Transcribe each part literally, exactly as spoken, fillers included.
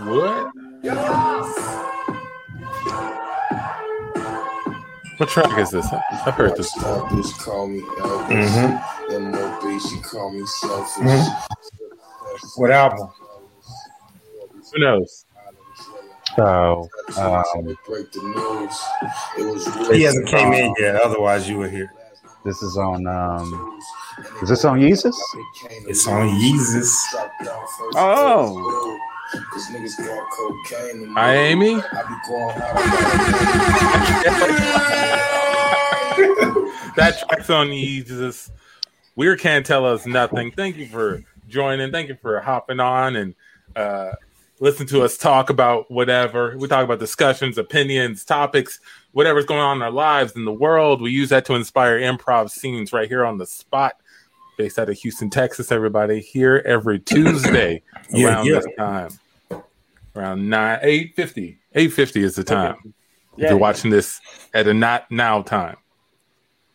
What? What track is this? I've heard this. Elvis call me Elvis. Mm-hmm. M O B, she call me selfish. Mm-hmm. What album? Who knows? So, um, he hasn't came in yet. Otherwise, you were here. This is on. Um, is this on Yeezus? It's on Yeezus. Oh. Hi, Amy. That track's on Yeezus. We Can't Tell Us Nothing. Thank you for joining. Thank you for hopping on and uh, listen to us talk about whatever. We talk about discussions, opinions, topics, whatever's going on in our lives, in the world. We use that to inspire improv scenes right here on the spot. Based out of Houston, Texas, everybody, here every Tuesday yeah, around yeah. this time. Around nine, eight fifty. eight fifty is the time. Okay. Yeah, if you're yeah. watching this at a not now time.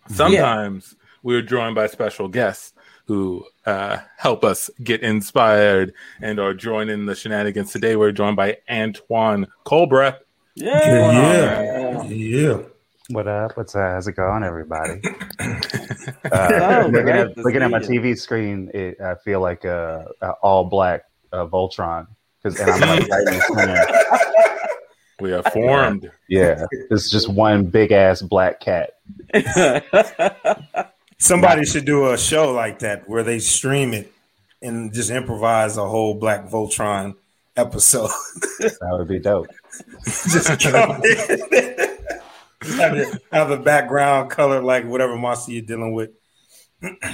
Sometimes yeah. we're joined by special guests who uh, help us get inspired and are joining the shenanigans. Today we're joined by Antoine Colbreth. Yeah. Yeah. yeah. What up? What's up? How's it going, everybody? Uh, oh, looking at, looking at my T V screen, it, I feel like a, a all black uh, Voltron. Because I'm like right in the corner. We are formed. Yeah, it's just one big ass black cat. Somebody should do a show like that where they stream it and just improvise a whole black Voltron episode. That would be dope. Just come in. Have the background color like whatever monster you're dealing with.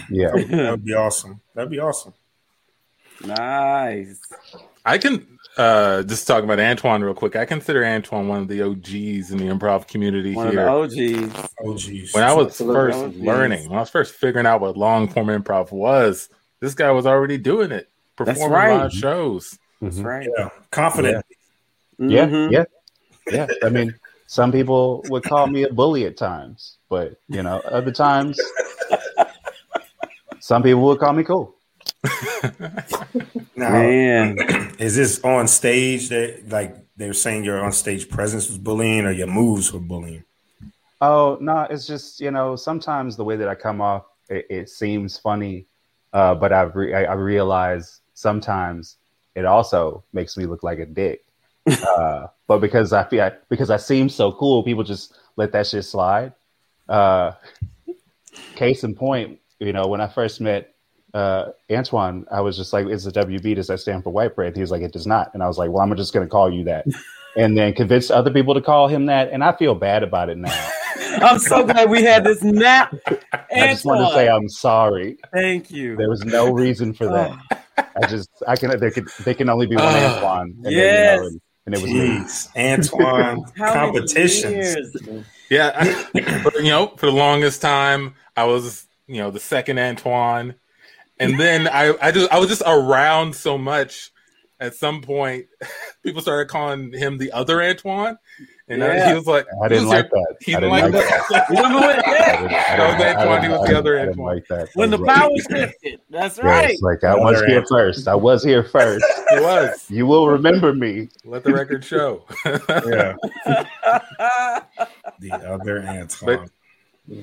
Yeah, that would be awesome. That'd be awesome. Nice. I can uh, just talk about Antoine real quick. I consider Antoine one of the O Gs in the improv community one here. One of the O Gs. O Gs. When I was first O Gs. learning, when I was first figuring out what long form improv was, this guy was already doing it, performing right. live shows. That's mm-hmm. right. Yeah. Confident. Yeah. Mm-hmm. yeah, yeah, yeah. I mean. Some people would call me a bully at times, but, you know, other times, some people would call me cool. Now, man, is this on stage that, like, they were saying your on stage presence was bullying or your moves were bullying? Oh, no, it's just, you know, sometimes the way that I come off, it, it seems funny, uh, but I've re- I, I realize sometimes it also makes me look like a dick. uh, but because I feel I, because I seem so cool, people just let that shit slide. Uh, case in point, you know, when I first met uh, Antoine, I was just like, "It's a W B. Does that stand for white bread?" He was like, "It does not." And I was like, "Well, I'm just going to call you that," and then convinced other people to call him that. And I feel bad about it now. I'm so glad we had this nap. I just want to say I'm sorry. Thank you. There was no reason for that. I just I can there could they can only be one uh, Antoine. And yes. Then, you know, And it was Jeez, me. Antoine competitions. Yeah, I, but, you know, for the longest time, I was, you know, the second Antoine, and then I, I just, I was just around so much. At some point, people started calling him the other Antoine, and yeah. I, he was like, "I didn't like that. He didn't like that. Remember what? That was Antoine. He was the other Antoine. When the power shifted, that's right. Yes, like I was Antoine. here first. I was here first. It was. You will remember me. Let the record show. yeah. The other Antoine. But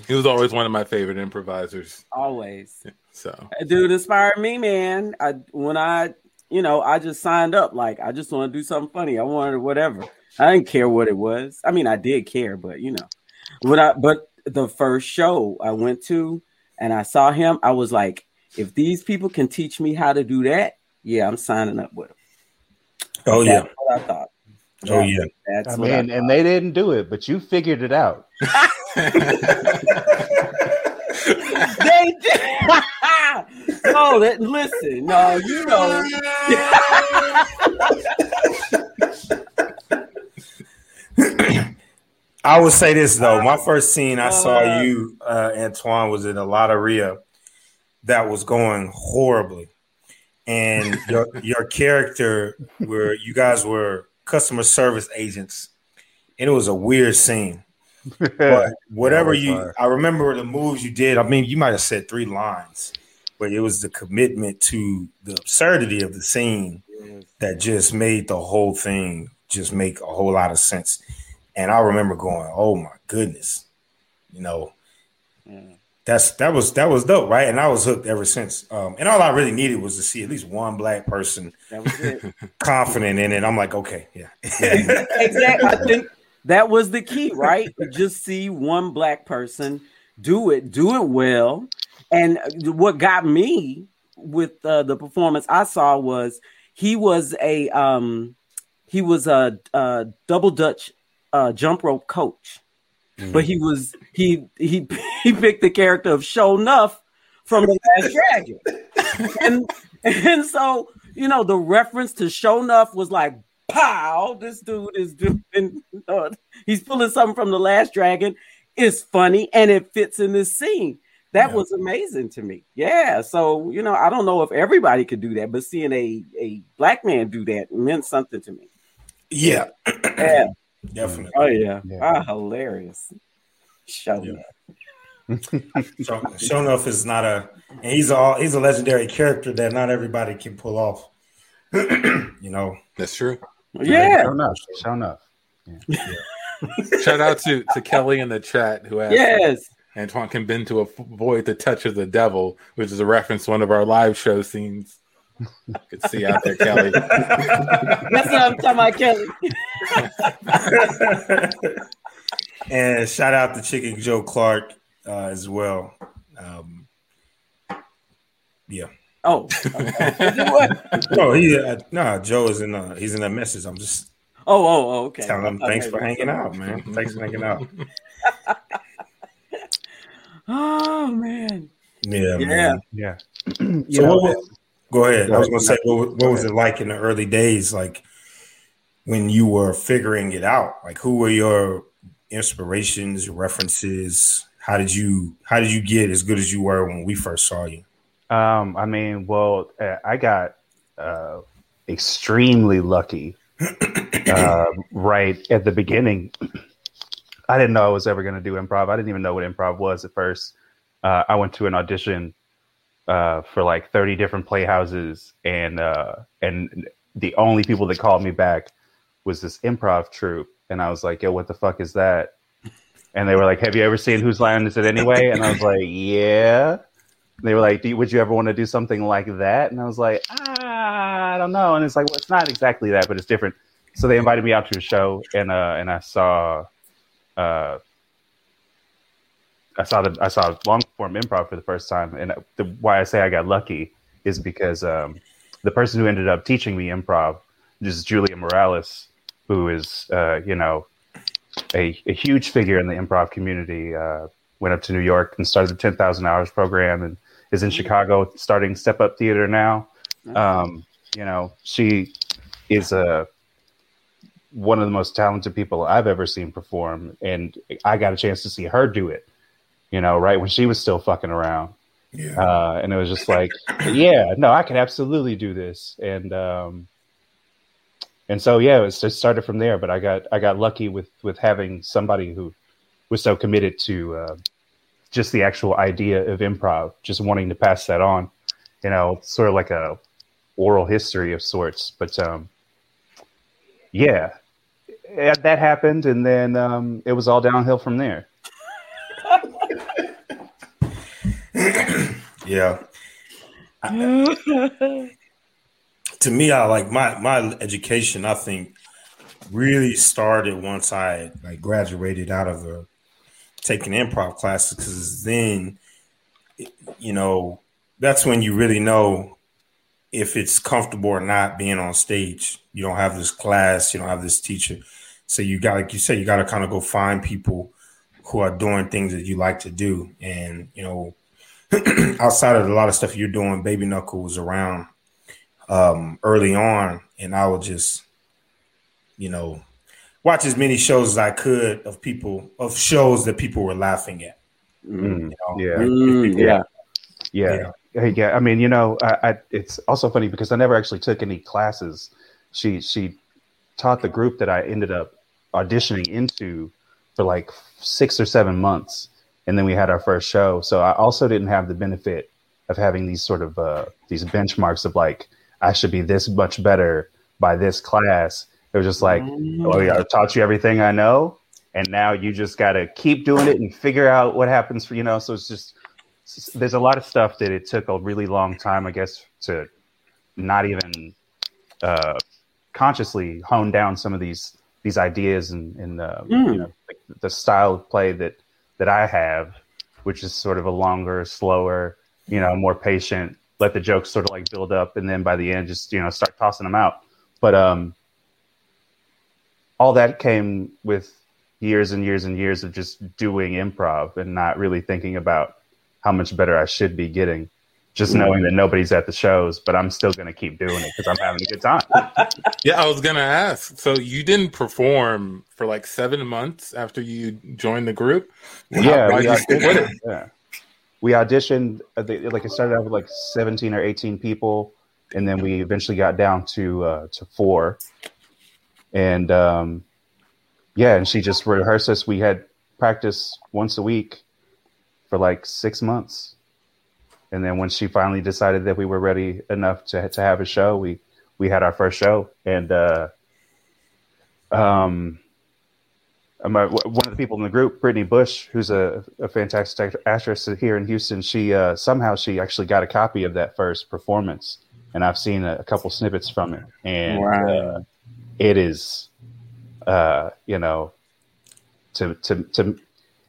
he was always one of my favorite improvisers. Always. So, dude, inspired me, man. I when I. You know, I just signed up. Like, I just want to do something funny. I wanted whatever. I didn't care what it was. I mean, I did care, but you know, when I but the first show I went to and I saw him, I was like, if these people can teach me how to do that, yeah, I'm signing up with them. Oh that's yeah, what I thought. That's, oh yeah, that's I what mean, I thought. And they didn't do it, but you figured it out. They did. No, that listen, no, you know. I would say this though. My first scene I saw you, uh, Antoine, was in a loteria that was going horribly, and your, your character, where you guys were customer service agents, and it was a weird scene. But whatever you, hard. I remember the moves you did. I mean, you might have said three lines, but it was the commitment to the absurdity of the scene yes. that just made the whole thing just make a whole lot of sense. And I remember going, oh my goodness, you know, mm. that's that was that was dope, right? And I was hooked ever since. Um, and all I really needed was to see at least one black person that was it. confident in it. I'm like, okay, yeah, exactly. I think that was the key, right? Just see one black person do it, do it well. And what got me with uh, the performance I saw was he was a um, he was a, a double Dutch uh, jump rope coach, mm-hmm. but he was he he he picked the character of Show Nuff from The Last Dragon, and and so you know the reference to Show Nuff was like, pow! This dude is doing uh, he's pulling something from The Last Dragon. It's funny and it fits in this scene. That yeah. was amazing to me. Yeah. So, you know, I don't know if everybody could do that, but seeing a, a black man do that meant something to me. Yeah. yeah. Definitely. Oh, yeah. yeah. Oh, hilarious. Show yeah. Nuff. Show, Show Nuff is not a, and he's all, he's a legendary character that not everybody can pull off. You know, that's true. Yeah. Show Nuff. Show Nuff. Yeah. yeah. Shout out to, to Kelly in the chat who asked. Yes. Her. Antoine can bend to avoid the touch of the devil, which is a reference to one of our live show scenes. I could see out there, Kelly. That's what I'm talking about, Kelly. And shout out to Chicken Joe Clark uh, as well. Um, yeah. Oh. oh, he, uh, no, Joe is in uh, he's in that message. I'm just oh, oh, oh okay. telling him thanks okay. for hanging out, man. Thanks for hanging out. Oh man! Yeah, yeah, man. yeah. So know, what was, go ahead. I was gonna say, what, what was it like in the early days, like when you were figuring it out? Like, who were your inspirations, your references? How did you How did you get as good as you were when we first saw you? Um, I mean, well, I got uh, extremely lucky uh, right at the beginning. I didn't know I was ever going to do improv. I didn't even know what improv was at first. Uh, I went to an audition uh, for like thirty different playhouses, and uh, and the only people that called me back was this improv troupe. And I was like, yo, what the fuck is that? And they were like, have you ever seen Whose Line Is It Anyway? And I was like, yeah. And they were like, would you ever want to do something like that? And I was like, ah, I don't know. And it's like, well, it's not exactly that, but it's different. So they invited me out to a show, and uh, and I saw... Uh, I saw the I saw long form improv for the first time, and the, why I say I got lucky is because um, the person who ended up teaching me improv is Julia Morales, who is uh, you know a, a huge figure in the improv community. Uh, went up to New York and started the Ten Thousand Hours program, and is in Chicago starting Step Up Theater now. Um, you know, she is a one of the most talented people I've ever seen perform. And I got a chance to see her do it, you know, right when she was still fucking around. Yeah. Uh, and it was just like, yeah, no, I could absolutely do this. And, um, and so, yeah, it, was, it started from there, but I got, I got lucky with, with having somebody who was so committed to, uh, just the actual idea of improv, just wanting to pass that on, you know, sort of like a oral history of sorts. But, um, yeah, that happened, and then um, it was all downhill from there. yeah. I, to me, I like my my education. I think really started once I like graduated out of the taking improv classes, because then, you know, that's when you really know if it's comfortable or not being on stage. You don't have this class, you don't have this teacher. So you got, like you said, you got to kind of go find people who are doing things that you like to do. And, you know, outside of a lot of stuff you're doing, Baby Knuckle was around um, early on. And I would just, you know, watch as many shows as I could of people, of shows that people were laughing at. Mm, you know? Yeah. Mm, yeah. Yeah. Yeah. Yeah, I mean, you know, I, I, it's also funny because I never actually took any classes. She she taught the group that I ended up auditioning into for like six or seven months, and then we had our first show. So I also didn't have the benefit of having these sort of uh, these benchmarks of like I should be this much better by this class. It was just like, oh yeah, I taught you everything I know, and now you just got to keep doing it and figure out what happens for, you know. So it's just, there's a lot of stuff that it took a really long time, I guess, to not even uh, consciously hone down some of these these ideas and, and uh, mm. you know, like the style of play that that I have, which is sort of a longer, slower, you know, more patient, let the jokes sort of like build up, and then by the end, just, you know, start tossing them out. But um, all that came with years and years and years of just doing improv and not really thinking about how much better I should be getting, just knowing that nobody's at the shows, but I'm still going to keep doing it because I'm having a good time. Yeah, I was going to ask. So you didn't perform for like seven months after you joined the group? Yeah, we auditioned, yeah. we auditioned. Like, it started out with like seventeen or eighteen people, and then we eventually got down to uh, to four. And um, yeah, and she just rehearsed us. We had practice once a week for like six months. And then when she finally decided that we were ready enough to to have a show, we, we had our first show. And uh, um, one of the people in the group, Brittany Bush, who's a, a fantastic actress here in Houston, she uh, somehow she actually got a copy of that first performance. And I've seen a, a couple snippets from it. And wow. uh, it is, uh, you know, to to to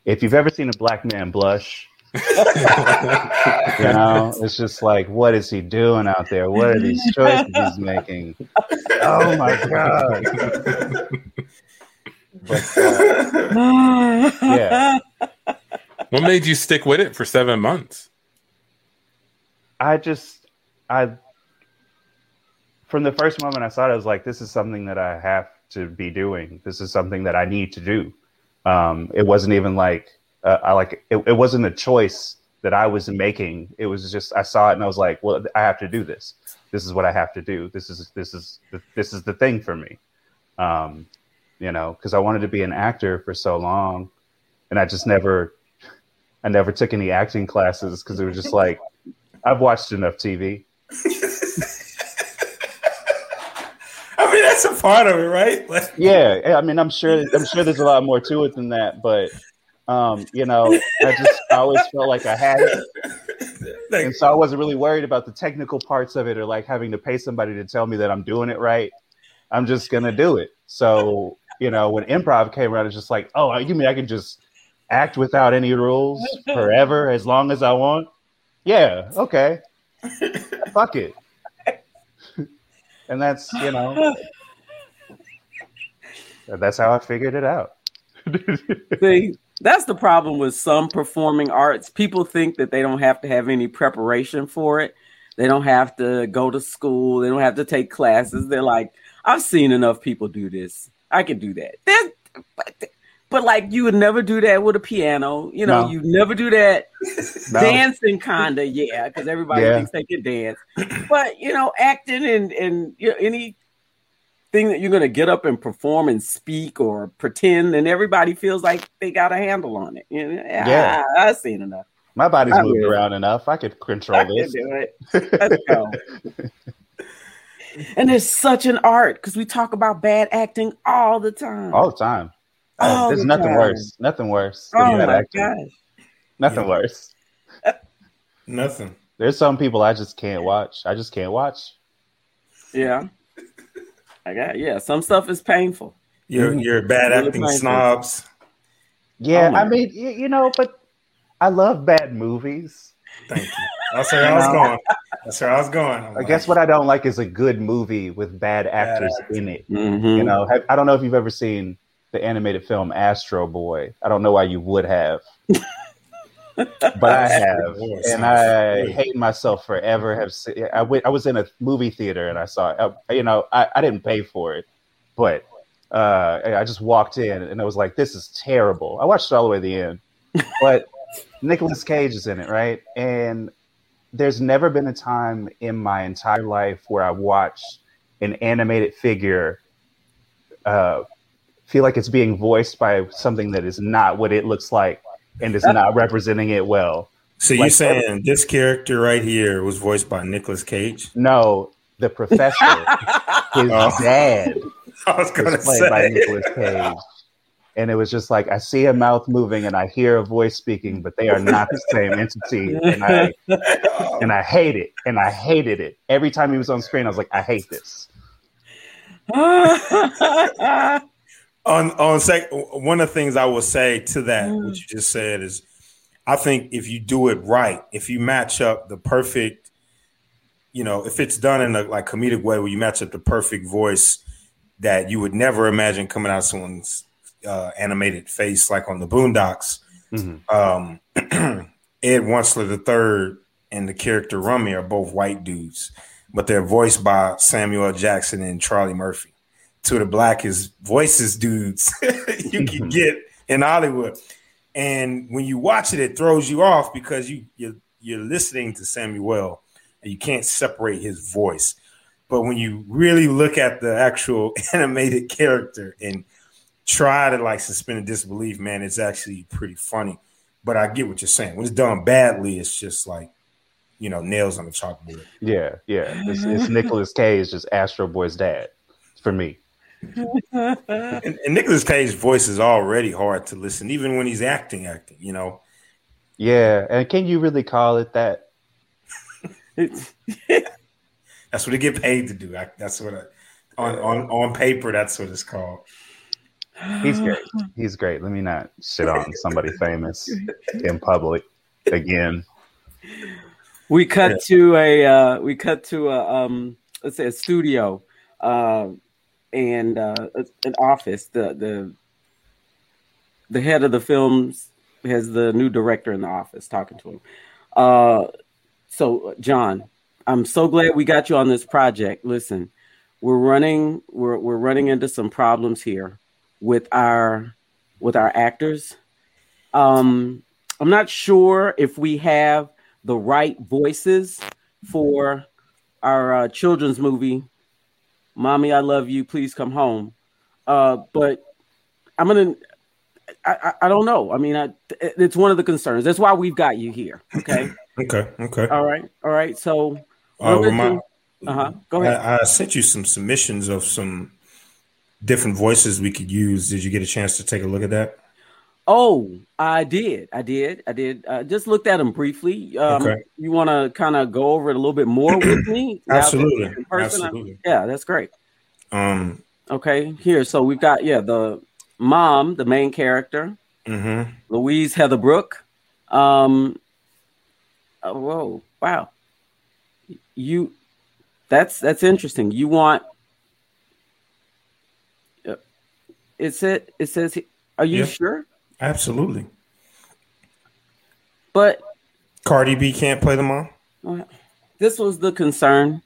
if you've ever seen a black man blush, you know, it's just like, what is he doing out there? What are these choices he's making? Oh my god! But, uh, yeah. What made you stick with it for seven months? I just, I from the first moment I saw it, I was like, this is something that I have to be doing. This is something that I need to do. Um, it wasn't even like. Uh, I like it, it wasn't a choice that I was making. It was just I saw it and I was like, "Well, I have to do this. This is what I have to do. This is this is the, this is the thing for me." Um, you know, because I wanted to be an actor for so long, and I just never, I never took any acting classes because it was just like I've watched enough T V. I mean, that's a part of it, right? Like- yeah, I mean, I'm sure I'm sure there's a lot more to it than that, but. Um, you know, I just I always felt like I had it, and so I wasn't really worried about the technical parts of it or like having to pay somebody to tell me that I'm doing it right. I'm just gonna do it. So you know, when improv came around, it's just like, oh, you mean I can just act without any rules forever as long as I want? Yeah, okay, fuck it. And that's you know, that's how I figured it out. See, that's the problem with some performing arts. People think that they don't have to have any preparation for it. They don't have to go to school. They don't have to take classes. They're like, I've seen enough people do this. I can do that. But, but like, you would never do that with a piano. You know, no. You never do that. No. Dancing kind of, yeah, because everybody yeah. thinks they can dance. But, you know, acting and, and you know, any... thing that you're going to get up and perform and speak or pretend, and everybody feels like they got a handle on it. You know, yeah, I, I've seen enough. My body's I moved will. around enough. I could control I this. Can do it. Let's go. And it's such an art because we talk about bad acting all the time. All the time. All uh, there's the nothing time. worse. Nothing worse. Than oh bad my acting. gosh. Nothing yeah. worse. Nothing. There's some people I just can't watch. I just can't watch. Yeah. I got yeah. Some stuff is painful. You're you're bad really acting painful. snobs. Yeah, oh I mean, you, you know, but I love bad movies. Thank you. That's where I was going. That's where I was going. I'm I like, guess what I don't like is a good movie with bad actors bad acting. in it. Mm-hmm. You know, have, I don't know if you've ever seen the animated film Astro Boy. I don't know why you would have, but I have, and I hate myself forever. Have seen, I went, I was in a movie theater and I saw it. I, you know, I, I didn't pay for it, but uh, I just walked in and I was like, "This is terrible." I watched it all the way to the end, but Nicolas Cage is in it, right? And there's never been a time in my entire life where I watched an animated figure uh, feel like it's being voiced by something that is not what it looks like. And it's not representing it well. So like, you're saying this character right here was voiced by Nicolas Cage? No, the professor, his oh. dad, I was, gonna was played say. by Nicolas Cage. And it was just like, I see a mouth moving and I hear a voice speaking, but they are not the same entity. And I and I hate it. And I hated it. Every time he was on screen, I was like, I hate this. on on sec- one of the things I will say to that, mm. what you just said, is I think if you do it right, if you match up the perfect, you know, if it's done in a like comedic way where you match up the perfect voice that you would never imagine coming out of someone's Uh, animated face, like on the Boondocks. Mm-hmm. Um, Ed Wunschler the third and the character Rummy are both white dudes, but they're voiced by Samuel L. Jackson and Charlie Murphy, two of the blackest voices dudes you can get in Hollywood. And when you watch it, it throws you off because you you're, you're listening to Samuel and you can't separate his voice. But when you really look at the actual animated character and try to like suspend a disbelief, man, it's actually pretty funny. But I get what you're saying. When it's done badly, it's just like, you know, nails on the chalkboard. Yeah, yeah. It's, it's Nicolas Cage, just Astro Boy's dad for me. and, and Nicolas Cage's voice is already hard to listen, even when he's acting, acting, you know? Yeah, and can you really call it that? That's what he get paid to do. I, that's what I, on, on, on paper, that's what it's called. He's great. He's great. Let me not shit on somebody famous in public again. We cut yeah. to a uh, we cut to a um, let's say a studio uh, and uh, an office. The the the head of the films has the new director in the office talking to him. Uh, so John, I'm so glad we got you on this project. Listen, we're running we're we're running into some problems here with our with our actors. Um, I'm not sure if we have the right voices for our uh, children's movie, Mommy, I Love You, Please Come Home. Uh, but I'm gonna, I, I, I don't know. I mean, I, it's one of the concerns. That's why we've got you here, okay? okay, okay. All right, all right, so. Uh, well, my, uh-huh. Go ahead. I, I sent you some submissions of some different voices we could use. Did you get a chance to take a look at that? Oh, I did. I did. I did. I just looked at them briefly. Um, okay. You want to kind of go over it a little bit more with me? Absolutely. Absolutely. I, yeah, that's great. Um. Okay, here. So we've got, yeah, the mom, the main character, mm-hmm. Louise Heatherbrook. Um. Oh, whoa. Wow. You, that's, that's interesting. You want, It said. It says. Are you yeah, sure? Absolutely. But Cardi B can't play them all. This was the concern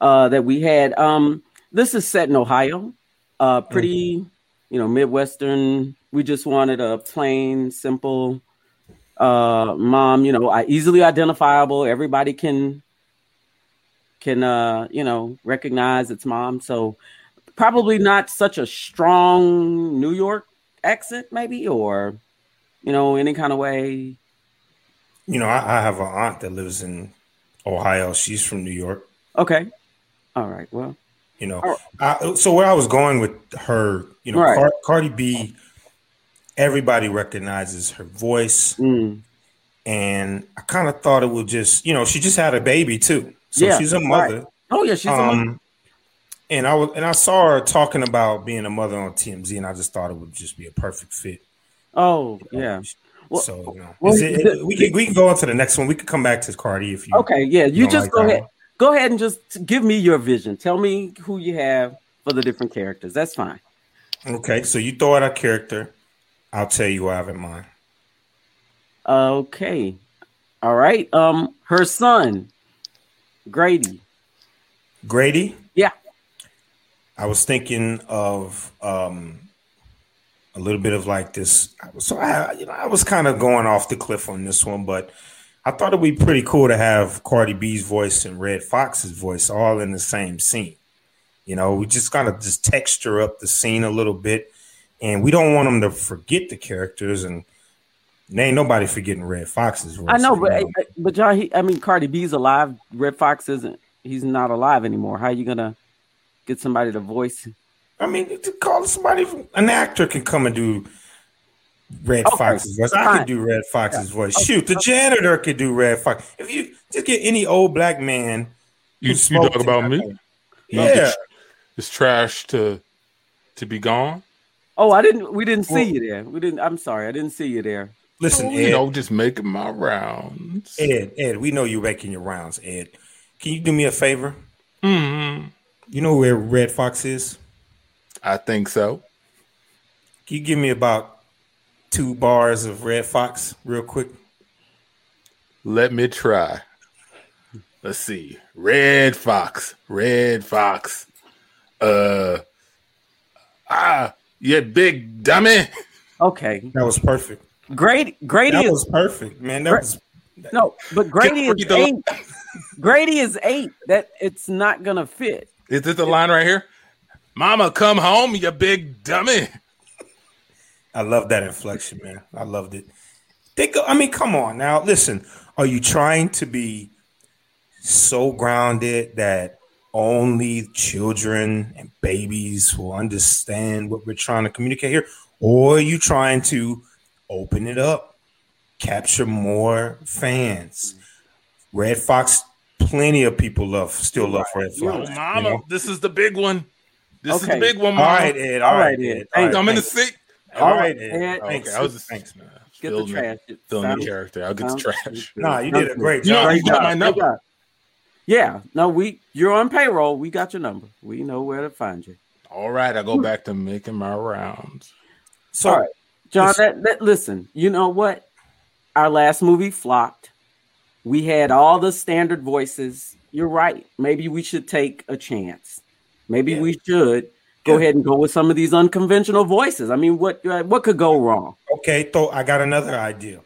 uh, that we had. Um, this is set in Ohio. Uh, pretty, mm-hmm. you know, Midwestern. We just wanted a plain, simple uh, mom. You know, easily identifiable. Everybody can can uh, you know, recognize it's mom. So. Probably not such a strong New York accent, maybe, or, you know, any kind of way. You know, I, I have an aunt that lives in Ohio. She's from New York. Okay. All right. Well, you know, right. I, so where I was going with her, you know, right. Card- Cardi B, everybody recognizes her voice. Mm. And I kind of thought it would just, you know, she just had a baby, too. So yeah, she's a mother. Right. Oh, yeah. She's um, a mother. And I was, and I saw her talking about being a mother on T M Z, and I just thought it would just be a perfect fit. Oh, you know? Yeah. Well, so you know, well, it, it, we can we can go on to the next one. We could come back to Cardi if you. Okay, yeah. You just like go ahead. One. Go ahead and just give me your vision. Tell me who you have for the different characters. That's fine. Okay, so you throw out a character. I'll tell you who I have in mind. Okay. All right. Um, her son, Grady. Grady. Yeah. I was thinking of um, a little bit of like this. So I, you know, I was kind of going off the cliff on this one, but I thought it'd be pretty cool to have Cardi B's voice and Redd Foxx's voice all in the same scene. You know, we just kind of just texture up the scene a little bit, and we don't want them to forget the characters. And there ain't nobody forgetting Redd Foxx's voice. I know, but know. but John, he, I mean, Cardi B's alive. Redd Foxx isn't. he's not alive anymore. How are you gonna get somebody to voice? I mean, to call somebody from, an actor can come and do Redd okay, Foxx's voice. Fine. I could do Redd Foxx's yeah. voice. Okay. Shoot, the janitor could do Redd Foxx. If you just get any old black man, you, you talk about me. Home. Yeah, it's trash to to be gone. Oh, I didn't. We didn't see well, you there. We didn't. I'm sorry, I didn't see you there. Listen, Ed, you know, just making my rounds. Ed, Ed, we know you're making your rounds. Ed, can you do me a favor? Mm-hmm. You know where Redd Foxx is? I think so. Can you give me about two bars of Redd Foxx real quick? Let me try. Let's see. Redd Foxx. Redd Foxx. Uh. Ah, you big dummy. Okay, that was perfect. Grady, Grady that is was perfect, man. That Gra- was that, no, but Grady is eight. Grady is eight. That it's not gonna fit. Is this the line right here? Mama, come home, you big dummy. I love that inflection, man. I loved it. They go, I mean, come on now. Listen, are you trying to be so grounded that only children and babies will understand what we're trying to communicate here? Or are you trying to open it up, capture more fans? Redd Foxx, plenty of people love, still love Redd Foxx. Yo, mama, you know? This is the big one. This okay. is the big one, mama. All right, Ed. All, all right, Ed. Ed. All right, I'm thanks. in the seat. All, all right, Ed. Ed. Oh, okay, I was just thanks, man. Get the trash. Film the character. I'll get the trash. Nah, you did a great job. You got my number. Yeah, no, we you're on payroll. We got your number. We know where to find you. All right, I go back to making my rounds. So, all right, John, listen. That, that, listen, you know what? Our last movie flopped. We had all the standard voices. You're right. Maybe we should take a chance. Maybe yeah. we should go yeah. ahead and go with some of these unconventional voices. I mean, what what could go wrong? Okay, so I got another idea,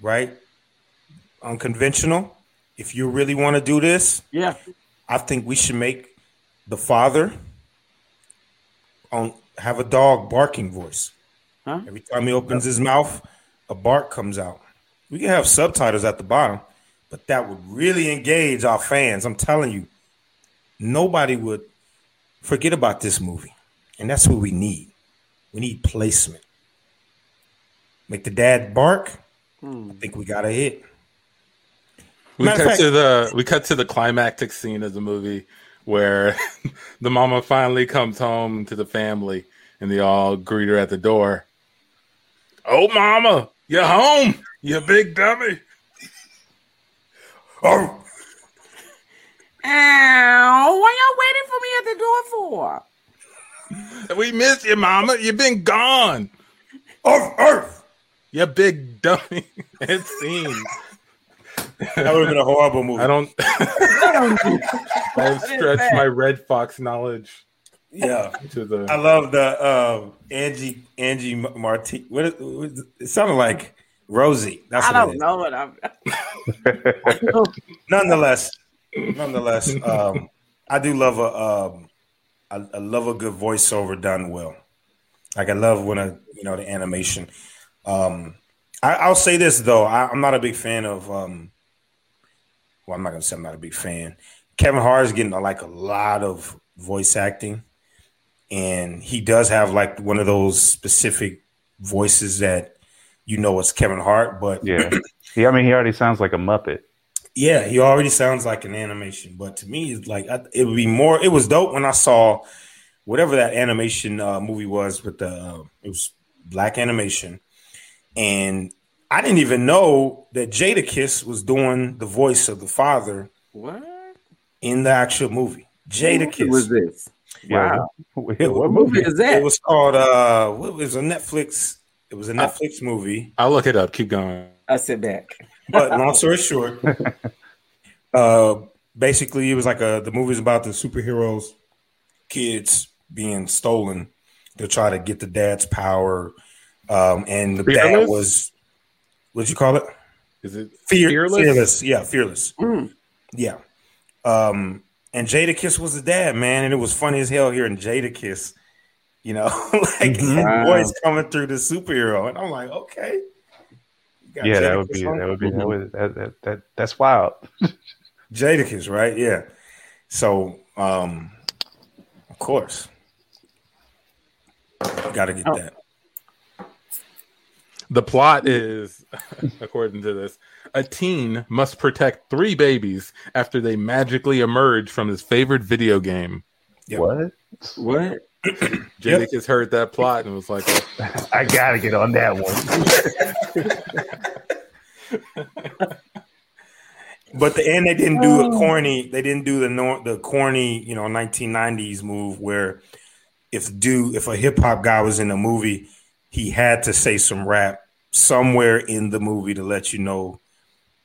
right? Unconventional. If you really want to do this, yeah, I think we should make the father on have a dog barking voice. Huh? Every time he opens his mouth, a bark comes out. We can have subtitles at the bottom, but that would really engage our fans. I'm telling you, nobody would forget about this movie, and that's what we need. We need placement. Make the dad bark. Hmm. I think we got a hit. We Matter cut fact, to the we cut to the climactic scene of the movie where the mama finally comes home to the family and they all greet her at the door. Oh, mama, you're home, you big dummy. Oh, ow! What y'all waiting for me at the door for? We missed you, mama. You've been gone. Arf, arf. You big dummy. It seems. That would have been a horrible movie. I don't. I've stretched my Redd Foxx knowledge. Yeah, to the. I love the um, Angie Angie Marti. What is, what is, it sounded like Rosie. That's I what don't it know what I'm. nonetheless, nonetheless, um, I do love a. Um, I, I love a good voiceover done well. Like I love when I, you know, the animation. Um, I, I'll say this though, I, I'm not a big fan of. Um, Well, I'm not going to say I'm not a big fan. Kevin Hart is getting like a lot of voice acting. And he does have like one of those specific voices that, you know, it's Kevin Hart. But yeah, he, I mean, he already sounds like a Muppet. Yeah, he already sounds like an animation. But to me, it's like I, it would be more. It was dope when I saw whatever that animation uh, movie was, but the uh, it was black animation. And I didn't even know that Jadakiss was doing the voice of the father. What? In the actual movie. Jadakiss. What was this? Wow. Wow. It, what movie is that? It was called, uh, it was a Netflix. It was a Netflix I, movie. I'll look it up. Keep going. I'll sit back. But long story short, uh, basically it was like a, the movie's about the superheroes, kids being stolen. They'll try to get the dad's power. Um, and the Fearless? Dad was... What'd you call it? Is it Fear- Fearless? Fearless? Yeah, Fearless. Mm. Yeah. Um, and Jadakiss was the dad, man. And it was funny as hell hearing Jadakiss, you know, like wow. voice coming through the superhero. And I'm like, okay. Yeah, Jadakiss that would be, that would be, that would, that, that, that, that's wild. Jadakiss, right? Yeah. So, um, of course, got to get oh. that. The plot is, according to this, a teen must protect three babies after they magically emerge from his favorite video game. Yep. What? What? Jadakiss yep. heard that plot and was like, oh. I got to get on that one. But the end, they didn't do a corny, they didn't do the nor- the corny, you know, nineteen nineties move where if do if a hip hop guy was in a movie, he had to say some rap somewhere in the movie to let you know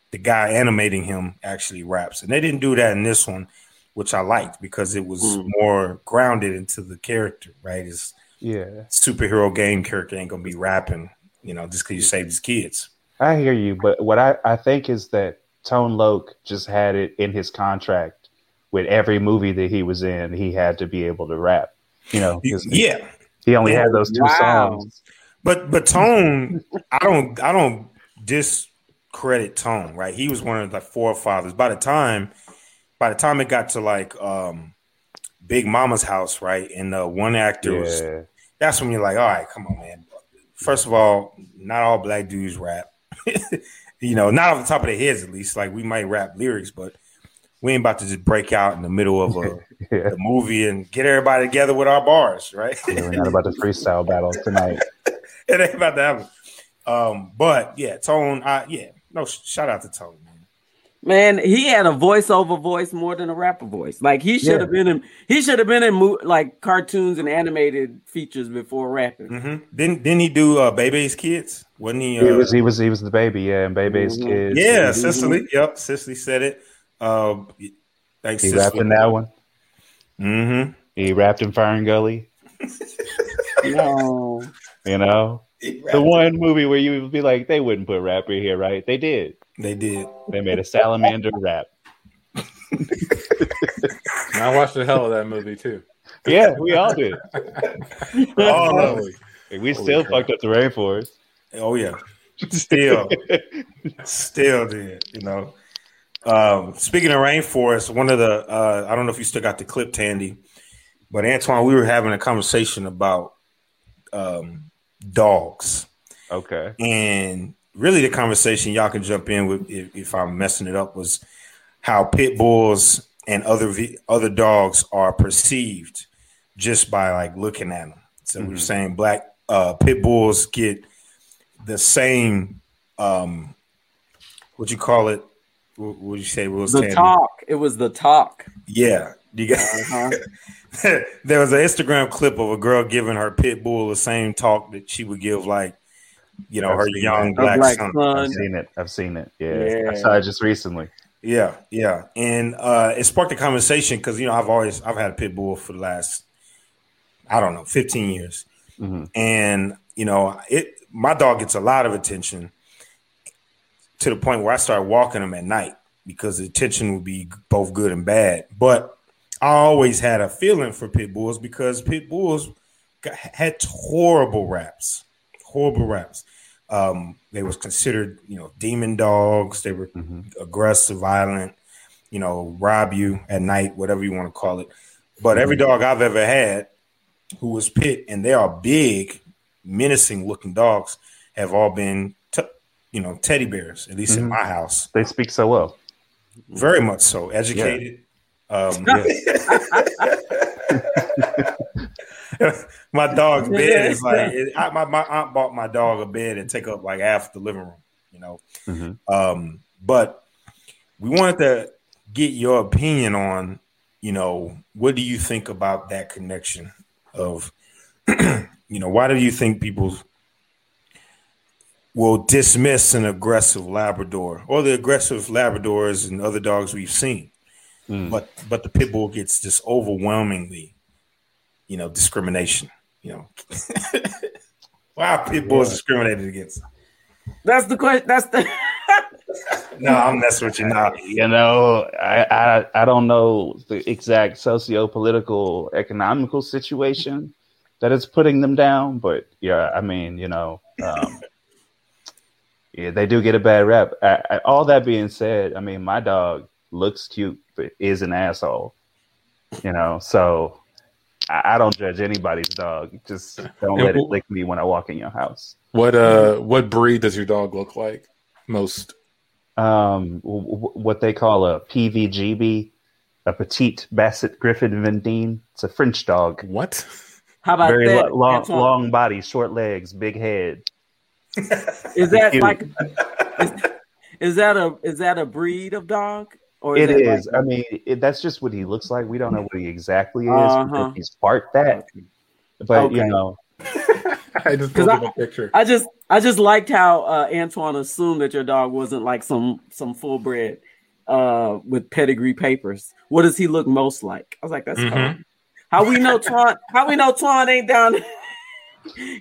the guy animating him actually raps. And they didn't do that in this one, which I liked because it was mm. more grounded into the character, right? It's yeah, superhero game character ain't gonna be rapping, you know, just because you saved his kids. I hear you, but what I, I think is that Tone Loc just had it in his contract with every movie that he was in, he had to be able to rap. You know, yeah. He only yeah. had those two wow. songs. But but Tone, I don't I don't discredit Tone, right? He was one of the forefathers. By the time by the time it got to like um, Big Mama's House, right? And the one actor yeah. was that's when you're like, all right, come on, man. First of all, not all black dudes rap. You know, not off the top of their heads, at least. Like, we might rap lyrics, but we ain't about to just break out in the middle of a, yeah. a movie and get everybody together with our bars, right? Yeah, we're not about to freestyle battle tonight. It ain't about to happen. Um, but, yeah, Tone, I, yeah. No, sh- shout out to Tone, man. Man, he had a voiceover voice more than a rapper voice. Like, he should have yeah. been in, he should have been in, mo- like, cartoons and animated features before rapping. Mm-hmm. Didn't, didn't he do uh, Bebe's Kids? Wasn't he? Uh, he was. He was. He was the baby. Yeah, and Bebe's mm-hmm. kids. Yeah, mm-hmm. Cicely. Yep, Cicely said it. Uh, thanks. He Cicely. Rapped in that one. Mm-hmm. He rapped in Fern Gully. No, you know the one movie where you would be like, they wouldn't put rapper here, right? They did. They did. They made a salamander rap. I watched the hell of that movie too. Yeah, we all did. Oh, we still Holy fucked God. Up the rainforest. Oh yeah, still, still did, you know. Um, speaking of rainforest, one of the uh, I don't know if you still got the clip, Tandy, but Antoine, we were having a conversation about um, dogs. Okay, and really the conversation y'all can jump in with if, if I'm messing it up was how pit bulls and other v- other dogs are perceived just by like looking at them. So mm-hmm. we were saying black uh, pit bulls get the same, um, what you call it? What would you say? What was the Tandy? Talk? It was the talk. Yeah, you got. Uh-huh. There was an Instagram clip of a girl giving her pit bull the same talk that she would give, like, you know, I've her young it. black, black son. son. I've seen it. I've seen it. Yeah, yeah. I saw it just recently. Yeah, yeah, and uh, it sparked a conversation because you know I've always I've had a pit bull for the last I don't know fifteen years, mm-hmm. and you know it. My dog gets a lot of attention to the point where I start walking him at night because the attention would be both good and bad. But I always had a feeling for pit bulls because pit bulls got, had horrible raps, horrible raps. Um, they was considered, you know, demon dogs. They were mm-hmm. aggressive, violent, you know, rob you at night, whatever you want to call it. But mm-hmm. every dog I've ever had who was pit, and they are big, menacing looking dogs, have all been t- you know teddy bears, at least mm-hmm. in my house. They speak so well, very much so, educated. Yeah. Um yeah. My dog's bed is like it, I, my, my aunt bought my dog a bed and take up like half the living room, you know. Mm-hmm. Um but we wanted to get your opinion on, you know, what do you think about that connection of you know, why do you think people will dismiss an aggressive Labrador or the aggressive Labradors and other dogs we've seen? Mm. But but the pit bull gets just overwhelmingly, you know, discrimination. You know, why are pit bulls yeah. discriminated against? That's the question. That's the. No, I'm messing with you now. You know, I, I I don't know the exact socio-political, economical situation that it's putting them down, but yeah, I mean, you know, um, yeah, they do get a bad rap. I, I, all that being said, I mean, my dog looks cute, but is an asshole. you know. So I, I don't judge anybody's dog. Just don't let it lick me when I walk in your house. What uh, what breed does your dog look like most? Um, w- w- what they call a P V G B, a Petite Basset Griffon Vendéen. It's a French dog. What? How about Very that? Lo- long, long body, short legs, big head. Is that Cute. like? Is, is that a is that a breed of dog? Or is it is. Like- I mean, it, that's just what he looks like. We don't know what he exactly is. Uh-huh. Because he's part that, but okay. you know. I just pulled up a picture. I just I just liked how uh, Antoine assumed that your dog wasn't like some some full bred uh, with pedigree papers. What does he look most like? I was like, that's mm-hmm. how we know Twan. How we know Twan ain't down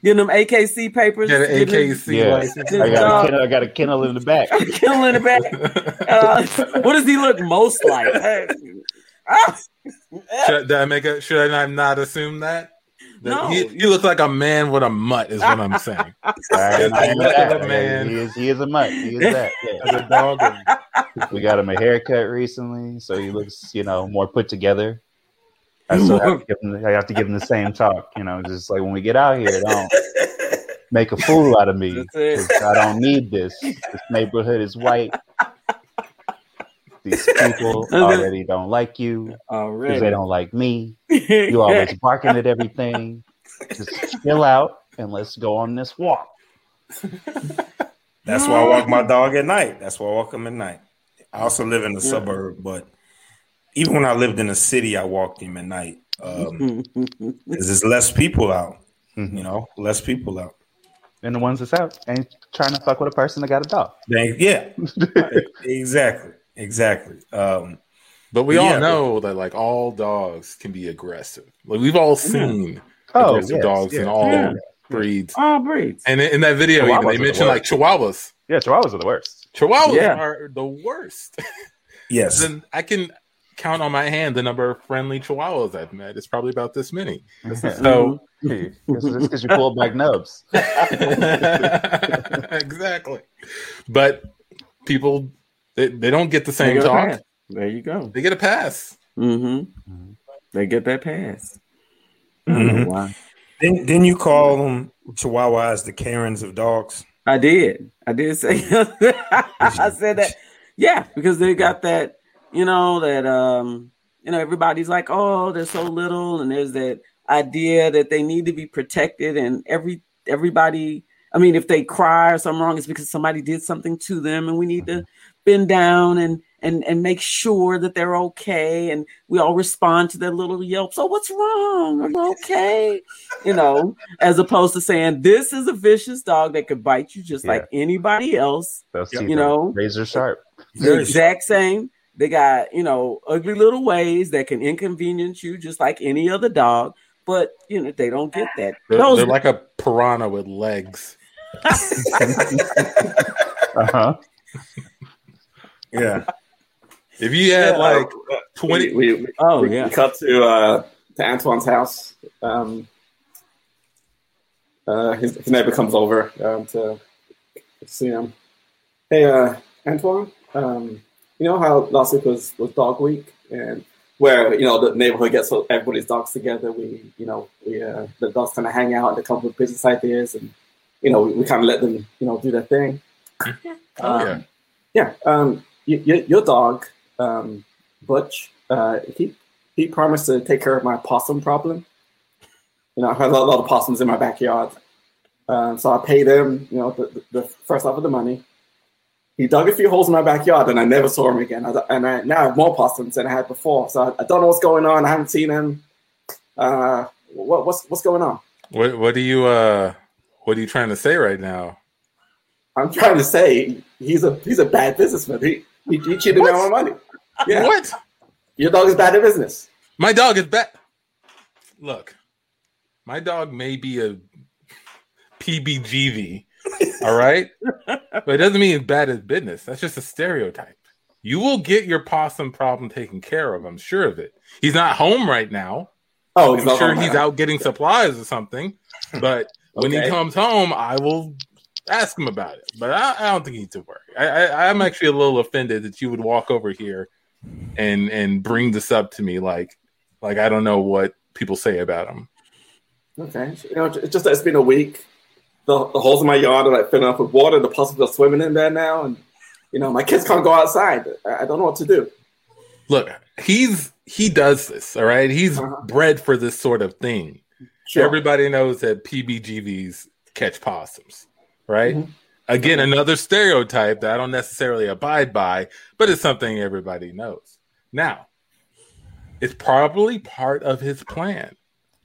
getting them A K C papers. Yeah, the A K C yeah. license. I got, kennel, I got a kennel in the back. Kennel in the back. Uh, what does he look most like? Hey. Ah. Should, did I make a, should I not assume that? No. He, he looks like a man with a mutt, is what I'm saying. Right, he, that, a man. He, is, he is a mutt. He is that. Yeah. A dog. We got him a haircut recently, so he looks, you know, more put together. I still have to give him, I have to give him the same talk, you know, just like when we get out here, don't make a fool out of me. I don't need this. This neighborhood is white. These people already don't like you because they don't like me. You always barking at everything. Just chill out and let's go on this walk. That's why I walk my dog at night. That's why I walk him at night. I also live in the yeah. suburb, but even when I lived in the city, I walked him at night. Um, there's less people out, mm-hmm. you know, less people out. And the ones that's out ain't trying to fuck with a person that got a dog. They, yeah, exactly. Exactly. Um, but we yeah, all know but, that like all dogs can be aggressive. Like we've all seen oh, aggressive yes, dogs yes, in all yeah. breeds. All breeds. And in, in that video, even, they mentioned the like Chihuahuas. Yeah, Chihuahuas are the worst. Chihuahuas yeah. are the worst. Yes. Then I can count on my hand the number of friendly Chihuahuas I've met. It's probably about this many. So it's because you pulled back nubs. Exactly. But people. They they don't get the same talk. There you go. They get a pass. Mm-hmm. Mm-hmm. They get that pass. Mm-hmm. Why? Then, then you call them Chihuahuas the Karens of dogs. I did. I did say I said that. Yeah, because they got that, you know, that um, you know, everybody's like, oh, they're so little, and there's that idea that they need to be protected, and every everybody. I mean, if they cry or something wrong, it's because somebody did something to them, and we need to bend down and and and make sure that they're okay. And we all respond to their little yelps. Oh, what's wrong? Are you okay? You know, as opposed to saying this is a vicious dog that could bite you just yeah. like anybody else. Those you know, razor sharp. The exact same. They got, you know, ugly little ways that can inconvenience you just like any other dog. But you know, they don't get that. They're, Those, they're like a piranha with legs. uh-huh. Yeah. If you had yeah, like uh, twenty we, we, oh we, yeah. we cut to uh to Antoine's house. Um uh his, his neighbor comes over um to see him. Hey uh Antoine, um you know how last week was, was dog week, and where, you know, the neighborhood gets everybody's dogs together, we you know, we uh, the dogs kinda hang out and they come up with business ideas, and you know, we, we kind of let them, you know, do their thing. Yeah. Um, yeah. Um, y- y- your dog, um, Butch, uh, he he promised to take care of my possum problem. You know, I had a lot of possums in my backyard, uh, so I paid him, you know, the, the first half of the money. He dug a few holes in my backyard, and I never saw him again. I, and I now have more possums than I had before. So I, I don't know what's going on. I haven't seen him. Uh, what, what's what's going on? What what do you? Uh... What are you trying to say right now? I'm trying to say he's a he's a bad businessman. He he, he cheated me on my money. Yeah. What? Your dog is bad at business. My dog is bad. Look, my dog may be a P B G V, all right? But it doesn't mean it's bad at business. That's just a stereotype. You will get your possum problem taken care of. I'm sure of it. He's not home right now. Oh, I'm sure he's out getting supplies or something, but... When okay. he comes home, I will ask him about it. But I, I don't think he needs to worry. I, I, I'm actually a little offended that you would walk over here and and bring this up to me like Like, I don't know what people say about him. Okay. You know, it's just that it's been a week. The, the holes in my yard are like filling up with water. The puzzles are swimming in there now. And, you know, my kids can't go outside. I, I don't know what to do. Look, he's he does this, all right? He's uh-huh. bred for this sort of thing. Sure. Everybody knows that P B G Vs catch possums, right? Mm-hmm. Again, another stereotype that I don't necessarily abide by, but it's something everybody knows. Now, it's probably part of his plan.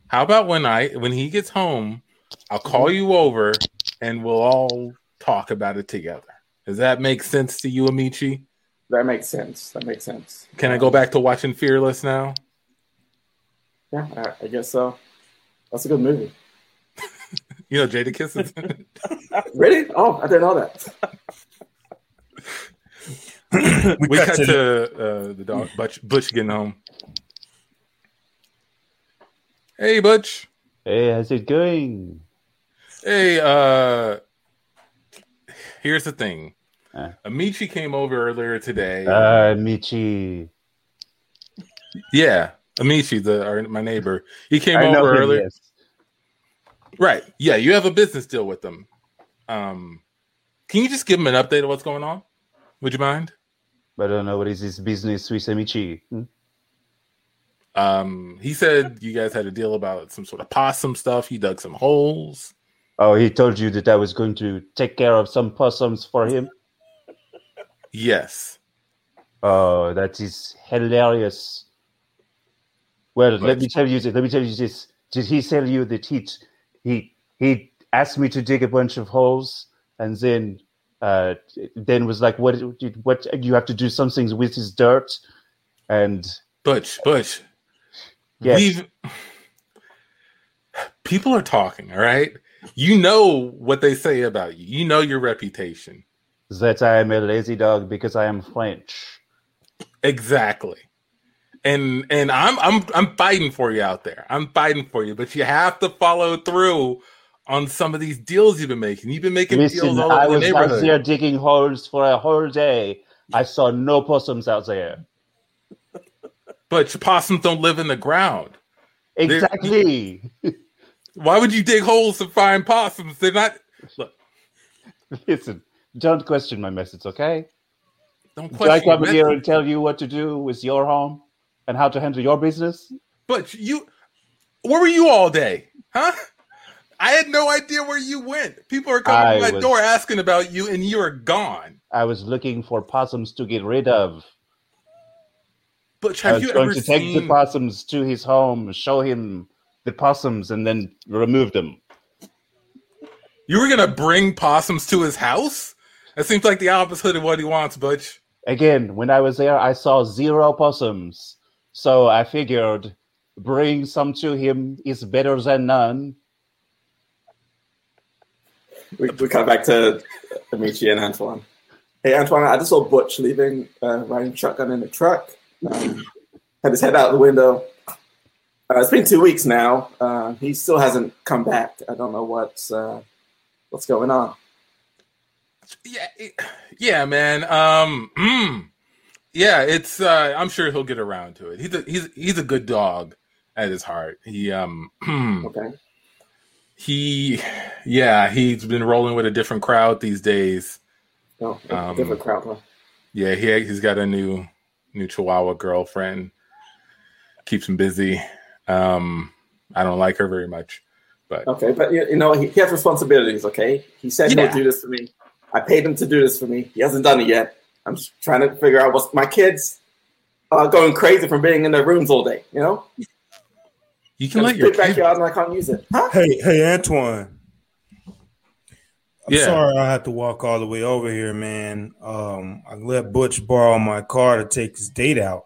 How about when I when he gets home, I'll call you over and we'll all talk about it together. Does that make sense to you, Amici? That makes sense. That makes sense. Can I go back to watching Fearless now? Yeah, I guess so. That's a good movie. You know, Jadakiss is in it. Really? Oh, I didn't know that. we, we cut, cut to, to uh, the dog, Butch, Butch getting home. Hey, Butch. Hey, how's it going? Hey, uh, here's the thing. Uh, Amici came over earlier today. Uh, Amici. Yeah, Amici, the our, my neighbor. He came I over him, earlier. Yes. Right. Yeah, you have a business deal with them. Um, can you just give him an update of what's going on? Would you mind? I don't know. What is this business with Amici? Hmm? Um, he said you guys had a deal about some sort of possum stuff. He dug some holes. Oh, he told you that I was going to take care of some possums for him? Yes. Oh, that is hilarious. Well, but... let me tell you this. Let me tell you this. Did he tell you that he... T- He he asked me to dig a bunch of holes, and then uh, then was like, "What? What? You have to do some things with his dirt." And Butch, Butch, yes. We've, people are talking. All right, you know what they say about you. You know your reputation. That I am a lazy dog because I am French. Exactly. And and I'm I'm I'm fighting for you out there. I'm fighting for you, but you have to follow through on some of these deals you've been making. You've been making Listen, deals all over I the neighborhood. I was out there digging holes for a whole day. I saw no possums out there. But your possums don't live in the ground. Exactly. They're, why would you dig holes to find possums? They're not. Look. Listen, don't question my methods, okay? Don't question. Do I come here and tell you what to do with your home? And how to handle your business? But you, where were you all day? Huh? I had no idea where you went. People are coming I to my was, door asking about you, and you are gone. I was looking for possums to get rid of. But have I was you going ever to take seen... the possums to his home, show him the possums, and then remove them. You were going to bring possums to his house? That seems like the opposite of what he wants, Butch. Again, when I was there, I saw zero possums. So I figured bring some to him is better than none. We, we come back to Amici and Antoine. Hey, Antoine, I just saw Butch leaving, uh, riding shotgun in the truck. Um, had his head out the window. Uh, it's been two weeks now. Uh, he still hasn't come back. I don't know what's, uh, what's going on. Yeah, yeah, man. Um, mm. Yeah, it's. Uh, I'm sure he'll get around to it. He's a, he's he's a good dog at his heart. He um. Okay. He, yeah, he's been rolling with a different crowd these days. Oh, a um, different crowd. Huh? Yeah, he he's got a new new Chihuahua girlfriend. Keeps him busy. Um, I don't like her very much, but okay. But you know, he, he has responsibilities. Okay, he said yeah. he'll do this for me. I paid him to do this for me. He hasn't done it yet. I'm just trying to figure out what's my kids are going crazy from being in their rooms all day, you know? You can let your backyard and I can't use it. Huh? Hey, hey, Antoine. I'm yeah. sorry I have to walk all the way over here, man. Um, I let Butch borrow my car to take his date out.